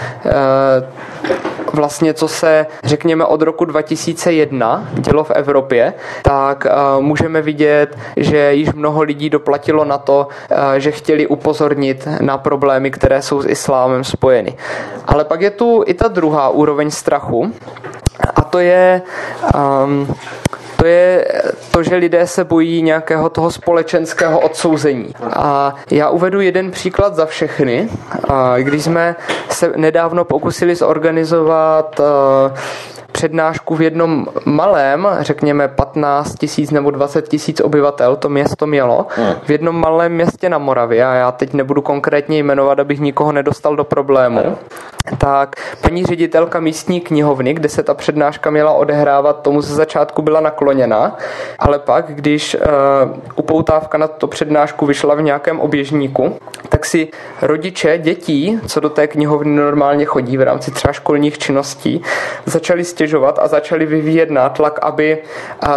vlastně, co se řekněme od roku dva tisíce jedna dělo v Evropě, tak můžeme vidět, že již mnoho lidí doplatilo na to, že chtěli upozornit na problémy, které jsou s islámem spojeny. Ale pak je tu i ta druhá úroveň strachu, a to je, um, to je to, že lidé se bojí nějakého toho společenského odsouzení. A já uvedu jeden příklad za všechny. Když jsme se nedávno pokusili zorganizovat uh, přednášku v jednom malém, řekněme patnáct tisíc nebo dvacet tisíc obyvatel, to město mělo, v jednom malém městě na Moravě, a já teď nebudu konkrétně jmenovat, abych nikoho nedostal do problému, tak paní ředitelka místní knihovny, kde se ta přednáška měla odehrávat, tomu ze začátku byla nakloněna, ale pak, když uh, upoutávka na to přednášku vyšla v nějakém oběžníku, tak si rodiče dětí, co do té knihovny normálně chodí v rámci třeba školních činností, začali stěžovat a začali vyvíjet nátlak, aby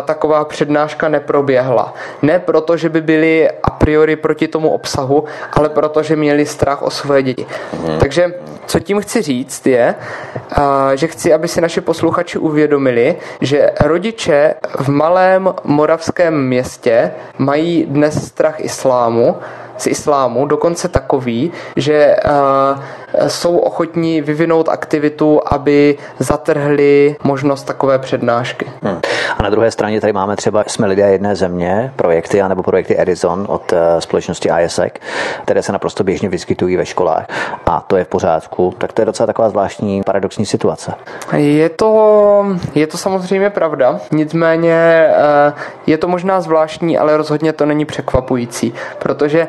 taková přednáška neproběhla. Ne proto, že by byli a priori proti tomu obsahu, ale proto, že měli strach o svoje děti. Takže co tím chci říct je, že chci, aby si naši posluchači uvědomili, že rodiče v malém moravském městě mají dnes strach islámu, z islámu, dokonce takový, že uh, jsou ochotní vyvinout aktivitu, aby zatrhli možnost takové přednášky. Hmm. A na druhé straně tady máme třeba Jsme lidé jedné země, projekty, anebo projekty Edison od uh, společnosti I S E C, které se naprosto běžně vyskytují ve školách a to je v pořádku, tak to je docela taková zvláštní paradoxní situace. Je to, je to samozřejmě pravda, nicméně uh, je to možná zvláštní, ale rozhodně to není překvapující, protože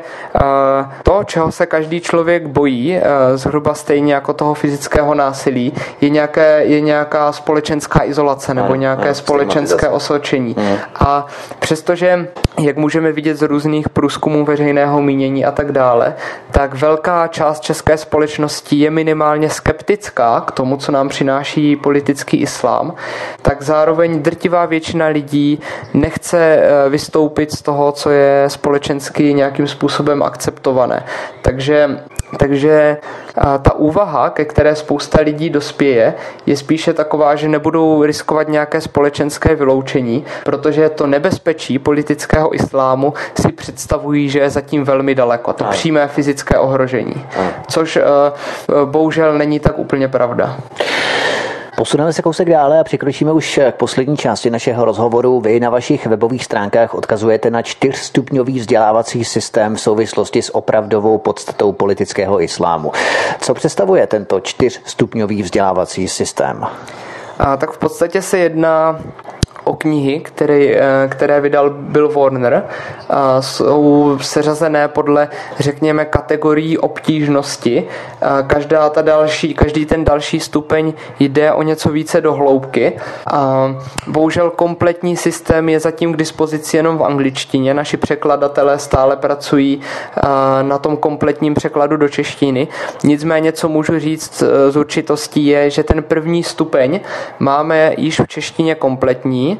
to, čeho se každý člověk bojí, zhruba zhruba stejně jako toho fyzického násilí, je, nějaké, je nějaká společenská izolace nebo nějaké ano, společenské osočení. Ano. A přestože, jak můžeme vidět z různých průzkumů veřejného mínění a tak dále, tak velká část české společnosti je minimálně skeptická k tomu, co nám přináší politický islám, tak zároveň drtivá většina lidí nechce vystoupit z toho, co je společensky nějakým způsobem akceptované. Takže, takže ta úvaha, ke které spousta lidí dospěje, je spíše taková, že nebudou riskovat nějaké společenské vyloučení, protože to nebezpečí politického islámu si představují, že je zatím velmi daleko. To přímé fyzické ohrožení. Což bohužel není tak úplně pravda. Posuneme se kousek dále a přikročíme už k poslední části našeho rozhovoru. Vy na vašich webových stránkách odkazujete na čtyřstupňový vzdělávací systém v souvislosti s opravdovou podstatou politického islámu. Co představuje tento čtyřstupňový vzdělávací systém? A tak v podstatě se jedná o knihy, které, které vydal Bill Warner, jsou seřazené podle, řekněme, kategorií obtížnosti. Každá ta další, každý ten další stupeň jde o něco více do hloubky. Bohužel kompletní systém je zatím k dispozici jenom v angličtině. Naši překladatelé stále pracují na tom kompletním překladu do češtiny. Nicméně, co můžu říct s určitostí, je, že ten první stupeň máme již v češtině kompletní.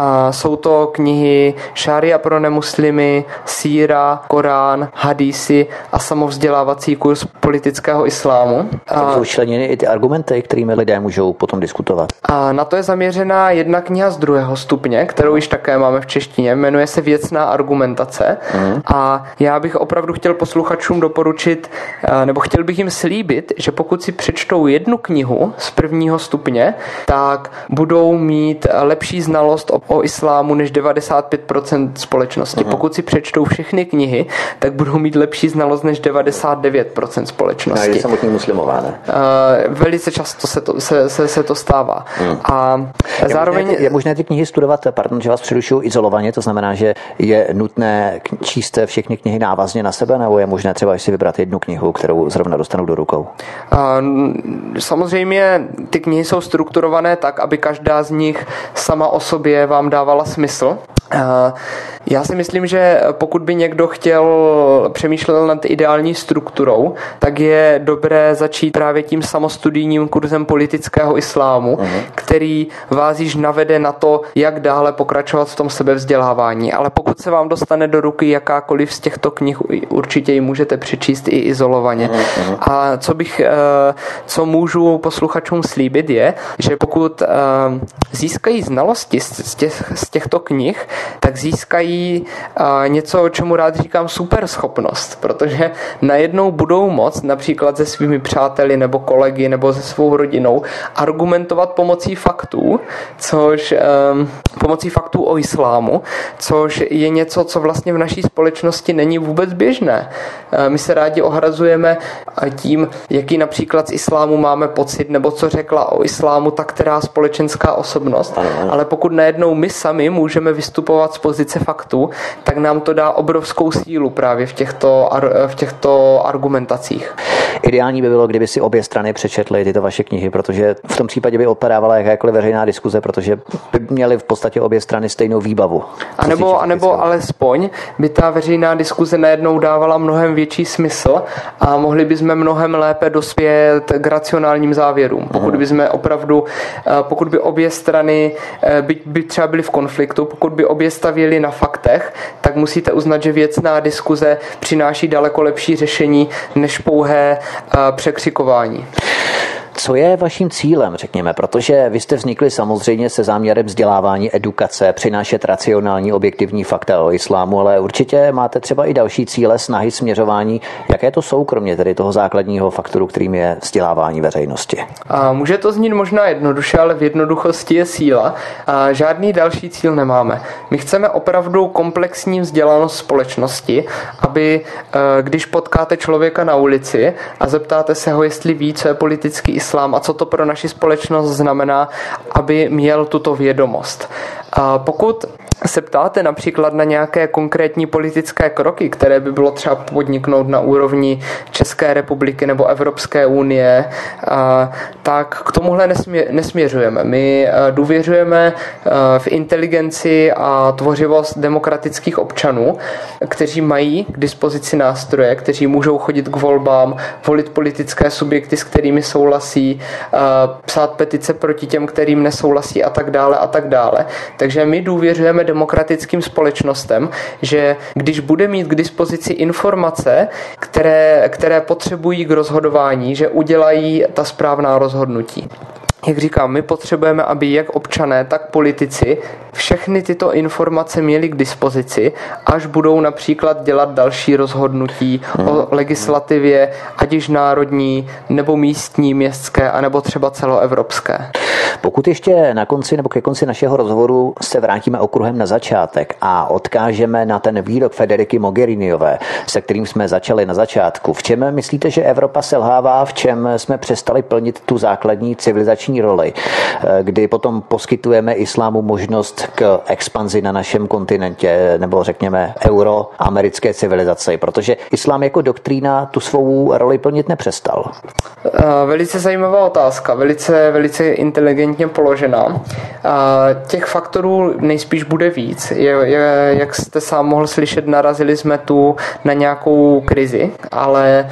A jsou to knihy Šária pro nemuslimy, Síra, Korán, Hadísy a samovzdělávací kurz politického islámu. To jsou členěny i ty argumenty, kterými lidé můžou potom diskutovat. A na to je zaměřená jedna kniha z druhého stupně, kterou již také máme v češtině, jmenuje se Věcná argumentace. Mm. A já bych opravdu chtěl posluchačům doporučit, nebo chtěl bych jim slíbit, že pokud si přečtou jednu knihu z prvního stupně, tak budou mít lepší znalost o, o islámu než devadesát pět procent společnosti. Uhum. Pokud si přečtou všechny knihy, tak budou mít lepší znalost než devadesát devět procent společnosti. No, je samotný muslimová, ne? Uh, velice často se to, se, se, se to stává. Uhum. A je zároveň... Možné ty, je možné ty knihy studovat, pardon, že vás přerušuju, izolovaně, to znamená, že je nutné číst všechny knihy návazně na sebe, nebo je možné třeba si vybrat jednu knihu, kterou zrovna dostanu do rukou? Uh, samozřejmě ty knihy jsou strukturované tak, aby každá z nich sama o sobě vám dávala smysl. Já si myslím, že pokud by někdo chtěl přemýšlel nad ideální strukturou, tak je dobré začít právě tím samostudijním kurzem politického islámu, uh-huh. který vás již navede na to, jak dále pokračovat v tom sebevzdělávání. Ale pokud se vám dostane do ruky jakákoliv z těchto knih, určitě ji můžete přečíst i izolovaně. Uh-huh. A co bych, co můžu posluchačům slíbit je, že pokud získají znalosti z těchto knih, tak získají uh, něco, čemu rád říkám superschopnost, protože najednou budou moct například se svými přáteli nebo kolegy nebo se svou rodinou argumentovat pomocí faktů, což um, pomocí faktů o islámu, což je něco, co vlastně v naší společnosti není vůbec běžné. Uh, my se rádi ohrazujeme tím, jaký například z islámu máme pocit, nebo co řekla o islámu ta která společenská osobnost, ale pokud najednou my sami můžeme vystupovat z pozice faktů, tak nám to dá obrovskou sílu právě v těchto, v těchto argumentacích. Ideální by bylo, kdyby si obě strany přečetly tyto vaše knihy, protože v tom případě by odpadávala jakákoliv veřejná diskuze, protože by měly v podstatě obě strany stejnou výbavu. A nebo, a nebo alespoň by ta veřejná diskuze najednou dávala mnohem větší smysl a mohli bychom mnohem lépe dospět k racionálním závěrům. Pokud bychom opravdu, pokud by obě strany by, by třeba byly v konfliktu, pokud by obě stavěli na faktech, tak musíte uznat, že věcná diskuze přináší daleko lepší řešení než pouhé uh, překřikování. Co je vaším cílem, řekněme, protože vy jste vznikli samozřejmě se záměrem vzdělávání, edukace, přinášet racionální, objektivní fakta o islámu, ale určitě máte třeba i další cíle, snahy, směřování. Jaké to jsou, kromě tedy toho základního faktoru, kterým je vzdělávání veřejnosti? A může to znít možná jednoduše, ale v jednoduchosti je síla. A žádný další cíl nemáme. My chceme opravdu komplexní vzdělanost společnosti, aby když potkáte člověka na ulici a zeptáte se ho, jestli ví, co je politický islám a co to pro naši společnost znamená, aby měl tuto vědomost. A pokud se ptáte například na nějaké konkrétní politické kroky, které by bylo třeba podniknout na úrovni České republiky nebo Evropské unie, tak k tomuhle nesměřujeme. My důvěřujeme v inteligenci a tvořivost demokratických občanů, kteří mají k dispozici nástroje, kteří můžou chodit k volbám, volit politické subjekty, s kterými souhlasí, psát petice proti těm, kterým nesouhlasí a tak dále a tak dále. Takže my důvěřujeme demokratickým společnostem, že když bude mít k dispozici informace, které, které potřebují k rozhodování, že udělají ta správná rozhodnutí. Jak říkám, my potřebujeme, aby jak občané, tak politici všechny tyto informace měli k dispozici, až budou například dělat další rozhodnutí o legislativě, ať již národní, nebo místní, městské, anebo třeba celoevropské. Pokud ještě na konci nebo ke konci našeho rozhovoru se vrátíme okruhem na začátek a odkážeme na ten výrok Federiky Mogheriniové, se kterým jsme začali na začátku. V čem myslíte, že Evropa selhává, v čem jsme přestali plnit tu základní civilizační roli, kdy potom poskytujeme islámu možnost k expanzi na našem kontinentě, nebo řekněme euroamerické civilizaci, protože islám jako doktrína tu svou roli plnit nepřestal? Velice zajímavá otázka, velice, velice inteligentní položená. Těch faktorů nejspíš bude víc. Je, je, jak jste sám mohl slyšet, narazili jsme tu na nějakou krizi, ale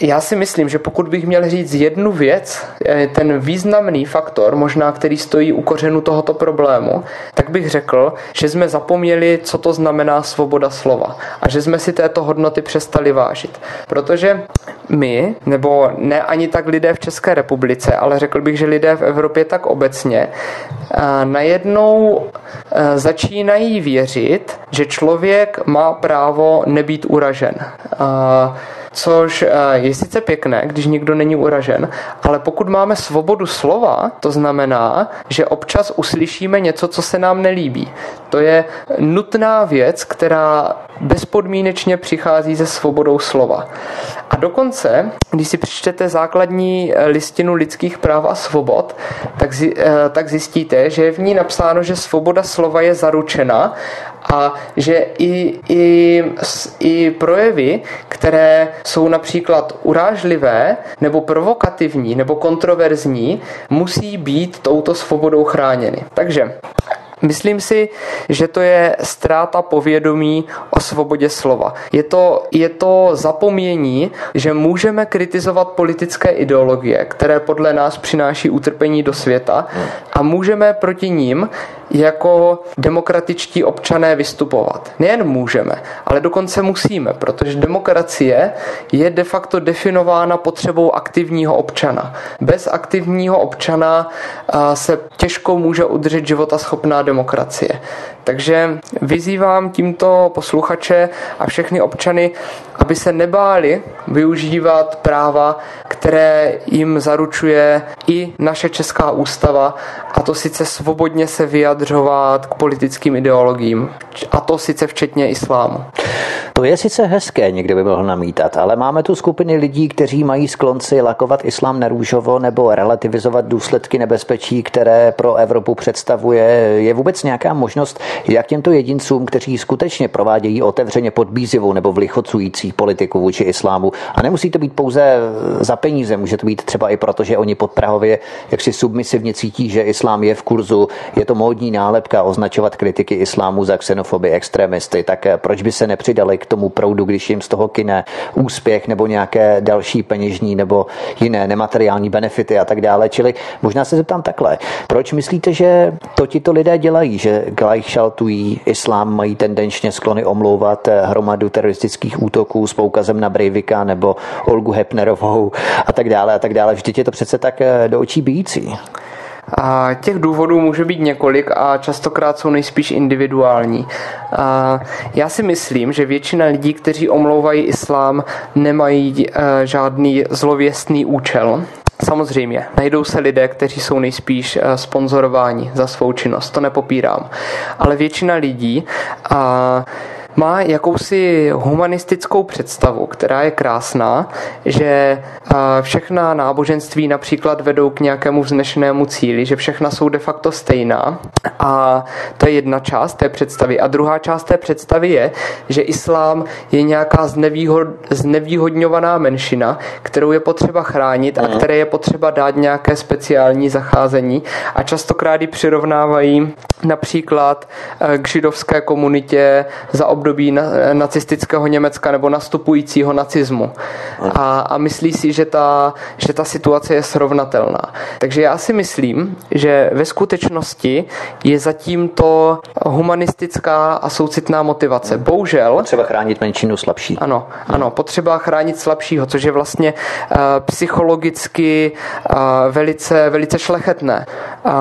já si myslím, že pokud bych měl říct jednu věc, ten významný faktor, možná který stojí u kořenu tohoto problému, tak bych řekl, že jsme zapomněli, co to znamená svoboda slova a že jsme si této hodnoty přestali vážit. Protože my, nebo ne ani tak lidé v České republice, ale řekl bych, že lidé v Evropě tak obecně, najednou začínají věřit, že člověk má právo nebýt uražen. Což je sice pěkné, když nikdo není uražen, ale pokud máme svobodu slova, to znamená, že občas uslyšíme něco, co se nám nelíbí. To je nutná věc, která bezpodmínečně přichází se svobodou slova. A dokonce, když si přečtete základní listinu lidských práv a svobod, tak zjistíte, že je v ní napsáno, že svoboda slova je zaručena a že i, i, i projevy, které jsou například urážlivé nebo provokativní nebo kontroverzní, musí být touto svobodou chráněny. Takže myslím si, že to je ztráta povědomí o svobodě slova. Je to, je to zapomnění, že můžeme kritizovat politické ideologie, které podle nás přináší utrpení do světa, a můžeme proti nim jako demokratičtí občané vystupovat. Nejen můžeme, ale dokonce musíme, protože demokracie je de facto definována potřebou aktivního občana. Bez aktivního občana se těžko může udržet životaschopná demokracie. Takže vyzývám tímto posluchače a všechny občany, aby se nebáli využívat práva, které jim zaručuje i naše česká ústava, a to sice svobodně se vyjadřovat k politickým ideologiím, a to sice včetně islámu. To je sice hezké, někdy by mohl namítat, ale máme tu skupiny lidí, kteří mají sklon si lakovat islám na růžovo nebo relativizovat důsledky nebezpečí, které pro Evropu představuje. Je vůbec nějaká možnost, jak těmto jedincům, kteří skutečně provádějí otevřeně podbízivou nebo vlichocující politiku vůči islámu, a nemusí to být pouze za peníze, může to být třeba i proto, že oni podprahově jaksi submisivně cítí, že islám je v kurzu, je to módní nálepka označovat kritiky islámu za xenofoby, extremisty, tak proč by se nepřidali k tomu proudu, když jim z toho kyne úspěch nebo nějaké další peněžní nebo jiné nemateriální benefity a tak dále. Čili možná se zeptám takhle. Proč myslíte, že to tito lidé dělají, že gleichschaltují islám, mají tendenčně sklony omlouvat hromadu teroristických útoků s poukazem na Breivika nebo Olgu Hepnerovou a tak dále a tak dále. Vždyť je to přece tak do očí bijící. A těch důvodů může být několik a častokrát jsou nejspíš individuální. A já si myslím, že většina lidí, kteří omlouvají islám, nemají žádný zlověstný účel. Samozřejmě, najdou se lidé, kteří jsou nejspíš sponzorováni za svou činnost, to nepopírám. Ale většina lidí a má jakousi humanistickou představu, která je krásná, že všechna náboženství například vedou k nějakému vznešenému cíli, že všechna jsou de facto stejná. A to je jedna část té představy. A druhá část té představy je, že islám je nějaká znevýhod, znevýhodňovaná menšina, kterou je potřeba chránit a které je potřeba dát nějaké speciální zacházení. A častokrát ji přirovnávají například k židovské komunitě za období nacistického Německa nebo nastupujícího nacismu. A, a myslí si, že ta, že ta situace je srovnatelná. Takže já si myslím, že ve skutečnosti je zatím to humanistická a soucitná motivace. Bohužel... Potřeba chránit menšinu slabší. Ano, ano, potřeba chránit slabšího, což je vlastně uh, psychologicky uh, velice, velice šlechetné. Uh,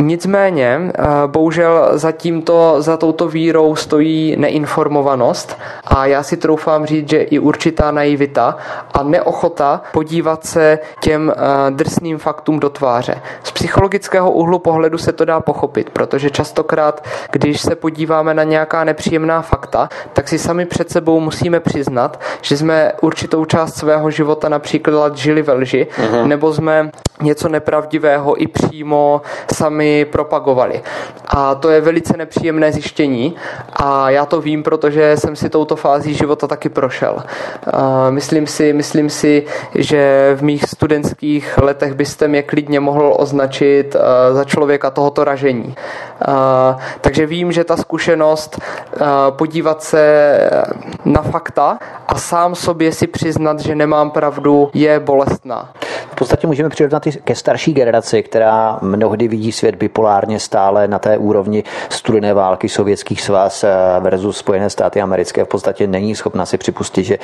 nicméně, uh, bohužel zatím to, za touto vírou stojí neinformovanost a já si troufám říct, že i určitá naivita a neochota podívat se těm uh, drsným faktům do tváře. Z psychologického úhlu pohledu se to dá pochopit, protože častokrát, když se podíváme na nějaká nepříjemná fakta, tak si sami před sebou musíme přiznat, že jsme určitou část svého života například žili ve lži, mm-hmm. nebo jsme něco nepravdivého i přímo sami propagovali. A to je velice nepříjemné zjištění a já to vím, protože jsem si touto fází života taky prošel. A myslím si, myslím si, že v mých studentských letech byste mě klidně mohl označit za člověka tohoto ražení. A takže vím, že ta zkušenost podívat se na fakta a sám sobě si přiznat, že nemám pravdu, je bolestná. V podstatě můžeme přirovnat i ke starší generaci, která mnohdy vidí svět bipolárně stále na té úrovni studené války Sovětských svaz versus Spojené státy americké. V podstatě není schopna si připustit, že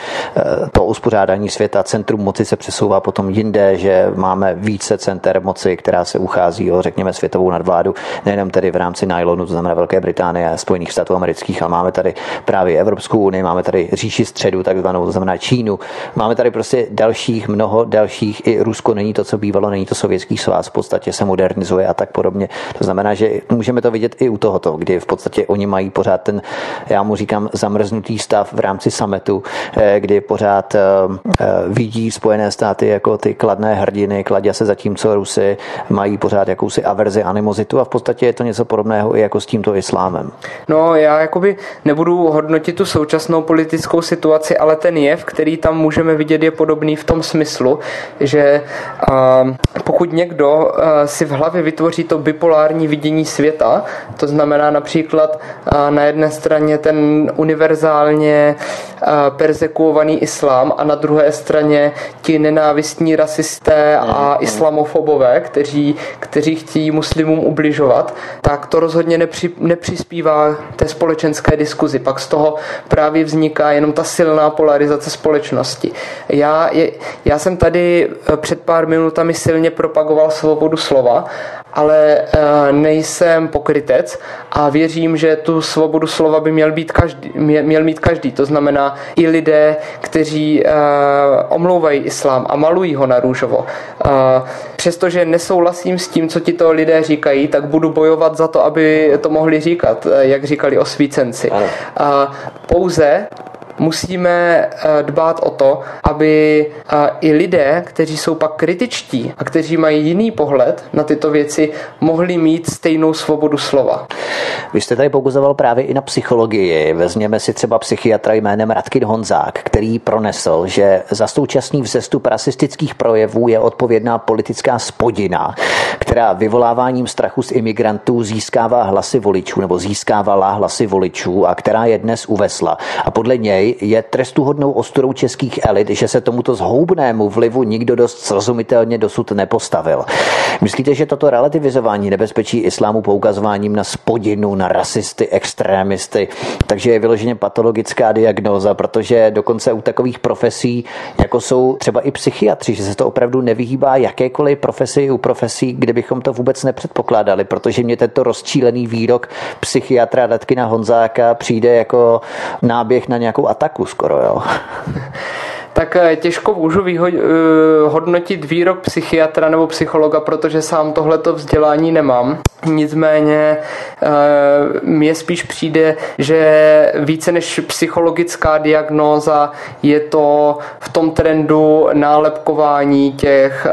to uspořádání světa, centrum moci se přesouvá potom jinde, že máme více center moci, která se uchází o, řekněme, světovou nadvládu, nejenom tedy v rámci nylonu, to znamená Velké Británie a Spojených států amerických, ale máme tady právě Evropskou unii, máme tady říši středu, takzvanou, to znamená Čínu. Máme tady prostě dalších, mnoho dalších i Rusko není to, co bývalo, není to Sovětský svaz, v podstatě se modernizuje a tak podobně. To znamená, že můžeme to vidět i u tohoto, kdy v podstatě oni mají pořád ten, já mu říkám, zamrznutý stav v rámci summitu, kdy pořád vidí Spojené státy jako ty kladné hrdiny, kladě se zatímco Rusy mají pořád jakousi averzi, animozitu a v podstatě je to něco podobného i jako s tímto islámem. No, já jakoby nebudu hodnotit tu současnou politickou situaci, ale ten jev, který tam můžeme vidět, je podobný v tom smyslu, že pokud někdo si v hlavě vytvoří to bipolární vidění světa, to znamená například na jedné straně ten univerzálně persekuovaný islám a na druhé straně ti nenávistní rasisté a islamofobové, kteří, kteří chtějí muslimům ubližovat, tak to rozhodně nepři, nepřispívá té společenské diskuzi. Pak z toho právě vzniká jenom ta silná polarizace společnosti. Já, já jsem tady před pár minutami silně propagoval svobodu slova, ale nejsem pokrytec a věřím, že tu svobodu slova by měl, být každý, měl mít každý. To znamená i lidé, kteří omlouvají islám a malují ho na růžovo. Přestože nesouhlasím s tím, co ti to lidé říkají, tak budu bojovat za to, aby to mohli říkat, jak říkali osvícenci. Pouze musíme dbát o to, aby i lidé, kteří jsou pak kritičtí a kteří mají jiný pohled na tyto věci, mohli mít stejnou svobodu slova. Vy jste tady poukazoval právě i na psychologii. Vezměme si třeba psychiatra jménem Ratkin Honzák, který pronesl, že za současný vzestup rasistických projevů je odpovědná politická spodina, která vyvoláváním strachu z imigrantů získává hlasy voličů nebo získávala hlasy voličů a která je dnes uvesla. A podle něj je trestuhodnou ostudou českých elit, že se tomuto zhoubnému vlivu nikdo dost srozumitelně dosud nepostavil. Myslíte, že toto relativizování nebezpečí islámu poukazováním na spodinu, na rasisty, extrémisty, takže je vyloženě patologická diagnóza, protože dokonce u takových profesí, jako jsou třeba i psychiatři, že se to opravdu nevyhýbá jakékoliv profesi u profesí, kde bychom to vůbec nepředpokládali, protože mě tento rozčílený výrok psychiatra Ratkina Honzáka přijde jako náběh na nějakou ataku skoro, jo. tak těžko můžu vyho- hodnotit výrok psychiatra nebo psychologa, protože sám tohleto vzdělání nemám. Nicméně mně spíš přijde, že více než psychologická diagnóza je to v tom trendu nálepkování těch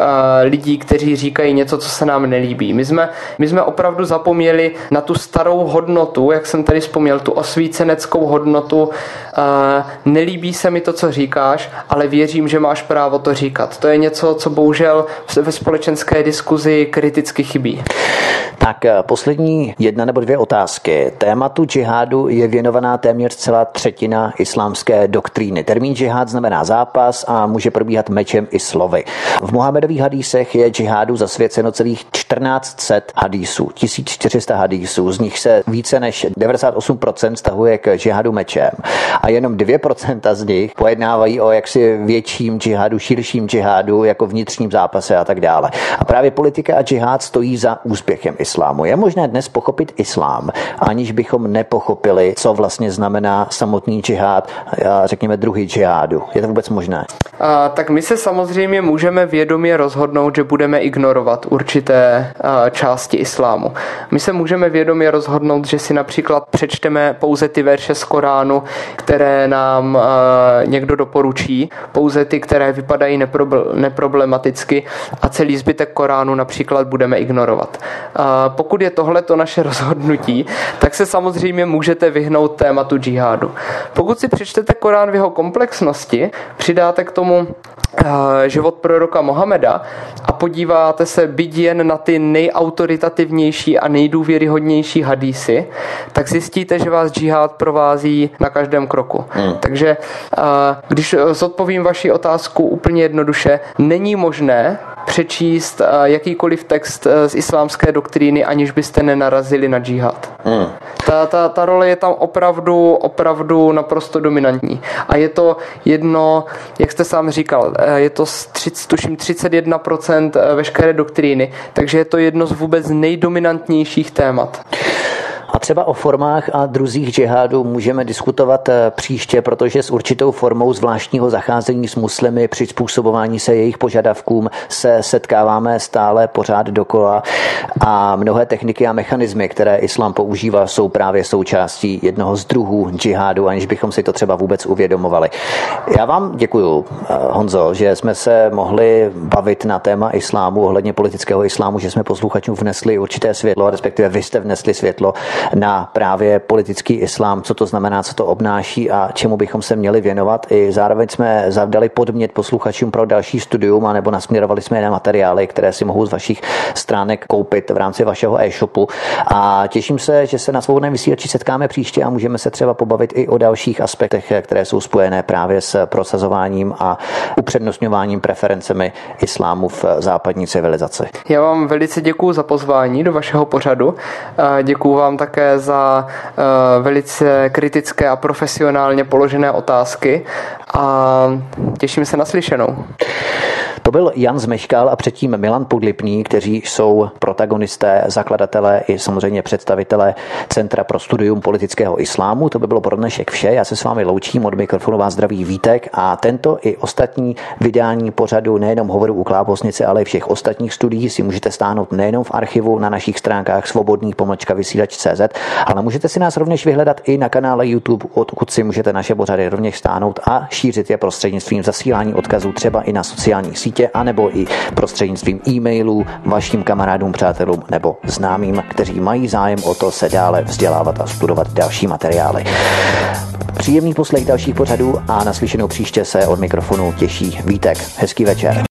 lidí, kteří říkají něco, co se nám nelíbí. My jsme, my jsme opravdu zapomněli na tu starou hodnotu, jak jsem tady vzpomněl, tu osvíceneckou hodnotu. Nelíbí se mi to, co říkáš, ale věřím, že máš právo to říkat. To je něco, co bohužel ve společenské diskuzi kriticky chybí. Tak poslední jedna nebo dvě otázky. Tématu džihádu je věnovaná téměř celá třetina islámské doktríny. Termín džihád znamená zápas a může probíhat mečem i slovy. V Mohamedových hadísech je džihádu zasvěceno celých čtrnáct set hadísů, tisíc čtyři sta hadísů, z nich se více než devadesát osm procent stahuje k džihádu mečem a jenom dvě procenta z nich pojednávají o jaksi větším džihádu, širším džihádu, jako vnitřním zápase a tak dále. A právě politika a džihád stojí za úspěchem islámu. Je možné dnes pochopit islám, aniž bychom nepochopili, co vlastně znamená samotný džihád, řekněme druhý džihádu. Je to vůbec možné? A, tak my se samozřejmě můžeme vědomě rozhodnout, že budeme ignorovat určité a, části islámu. My se můžeme vědomě rozhodnout, že si například přečteme pouze ty verše z Koránu, které nám a, někdo doporučí, pouze ty, které vypadají neproble- neproblematicky a celý zbytek Koránu například budeme ignorovat. A, Pokud je tohle to naše rozhodnutí, tak se samozřejmě můžete vyhnout tématu džihádu. Pokud si přečtete Korán v jeho komplexnosti, přidáte k tomu život proroka Mohameda a podíváte se byť jen na ty nejautoritativnější a nejdůvěryhodnější hadísy, tak zjistíte, že vás džihád provází na každém kroku. Hmm. Takže když zodpovím vaši otázku úplně jednoduše, není možné přečíst jakýkoliv text z islámské doktríny, aniž byste nenarazili na džihad. Hmm. Ta, ta, ta role je tam opravdu, opravdu naprosto dominantní. A je to jedno, jak jste sám říkal, je to tuším třicet jedna procent veškeré doktríny, takže je to jedno z vůbec nejdominantnějších témat. A třeba o formách a druzích džihádu můžeme diskutovat příště, protože s určitou formou zvláštního zacházení s muslimy, přizpůsobování se jejich požadavkům, se setkáváme stále pořád dokola a mnohé techniky a mechanismy, které islám používá, jsou právě součástí jednoho z druhů džihádu, aniž bychom si to třeba vůbec uvědomovali. Já vám děkuju, Honzo, že jsme se mohli bavit na téma islámu, ohledně politického islámu, že jsme posluchačům vnesli určité světlo, respektive vy jste vnesli světlo na právě politický islám, co to znamená, co to obnáší a čemu bychom se měli věnovat. I zároveň jsme zavdali podmět posluchačům pro další studium, anebo nasměrovali jsme je na materiály, které si mohou z vašich stránek koupit v rámci vašeho e-shopu. A těším se, že se na Svobodném vysílači setkáme příště a můžeme se třeba pobavit i o dalších aspektech, které jsou spojené právě s prosazováním a upřednostňováním preferencemi islámu v západní civilizaci. Já vám velice děkuju za pozvání do vašeho pořadu. Děkuju vám také za uh, velice kritické a profesionálně položené otázky a těším se na slyšenou. To byl Jan Zmeškal a předtím Milan Podlipný, kteří jsou protagonisté, zakladatelé i samozřejmě představitelé Centra pro studium politického islámu. To by bylo pro dnešek vše. Já se s vámi loučím, od mikrofonu vás zdraví Vítek a tento i ostatní vydání pořadu nejenom Hovoru u Klábosnice, ale i všech ostatních studií si můžete stáhnout nejenom v archivu na našich stránkách svobodný pomlčka vysílač tečka cz, ale můžete si nás rovněž vyhledat i na kanále YouTube, odkud si můžete naše pořady rovněž stáhnout a šířit je prostřednictvím zasílání odkazů třeba i na sociálních sítích, a nebo i prostřednictvím e-mailů vašim kamarádům, přátelům nebo známým, kteří mají zájem o to se dále vzdělávat a studovat další materiály. Příjemný poslech dalších pořadů a naslyšenou příště se od mikrofonu těší Vítek. Hezký večer.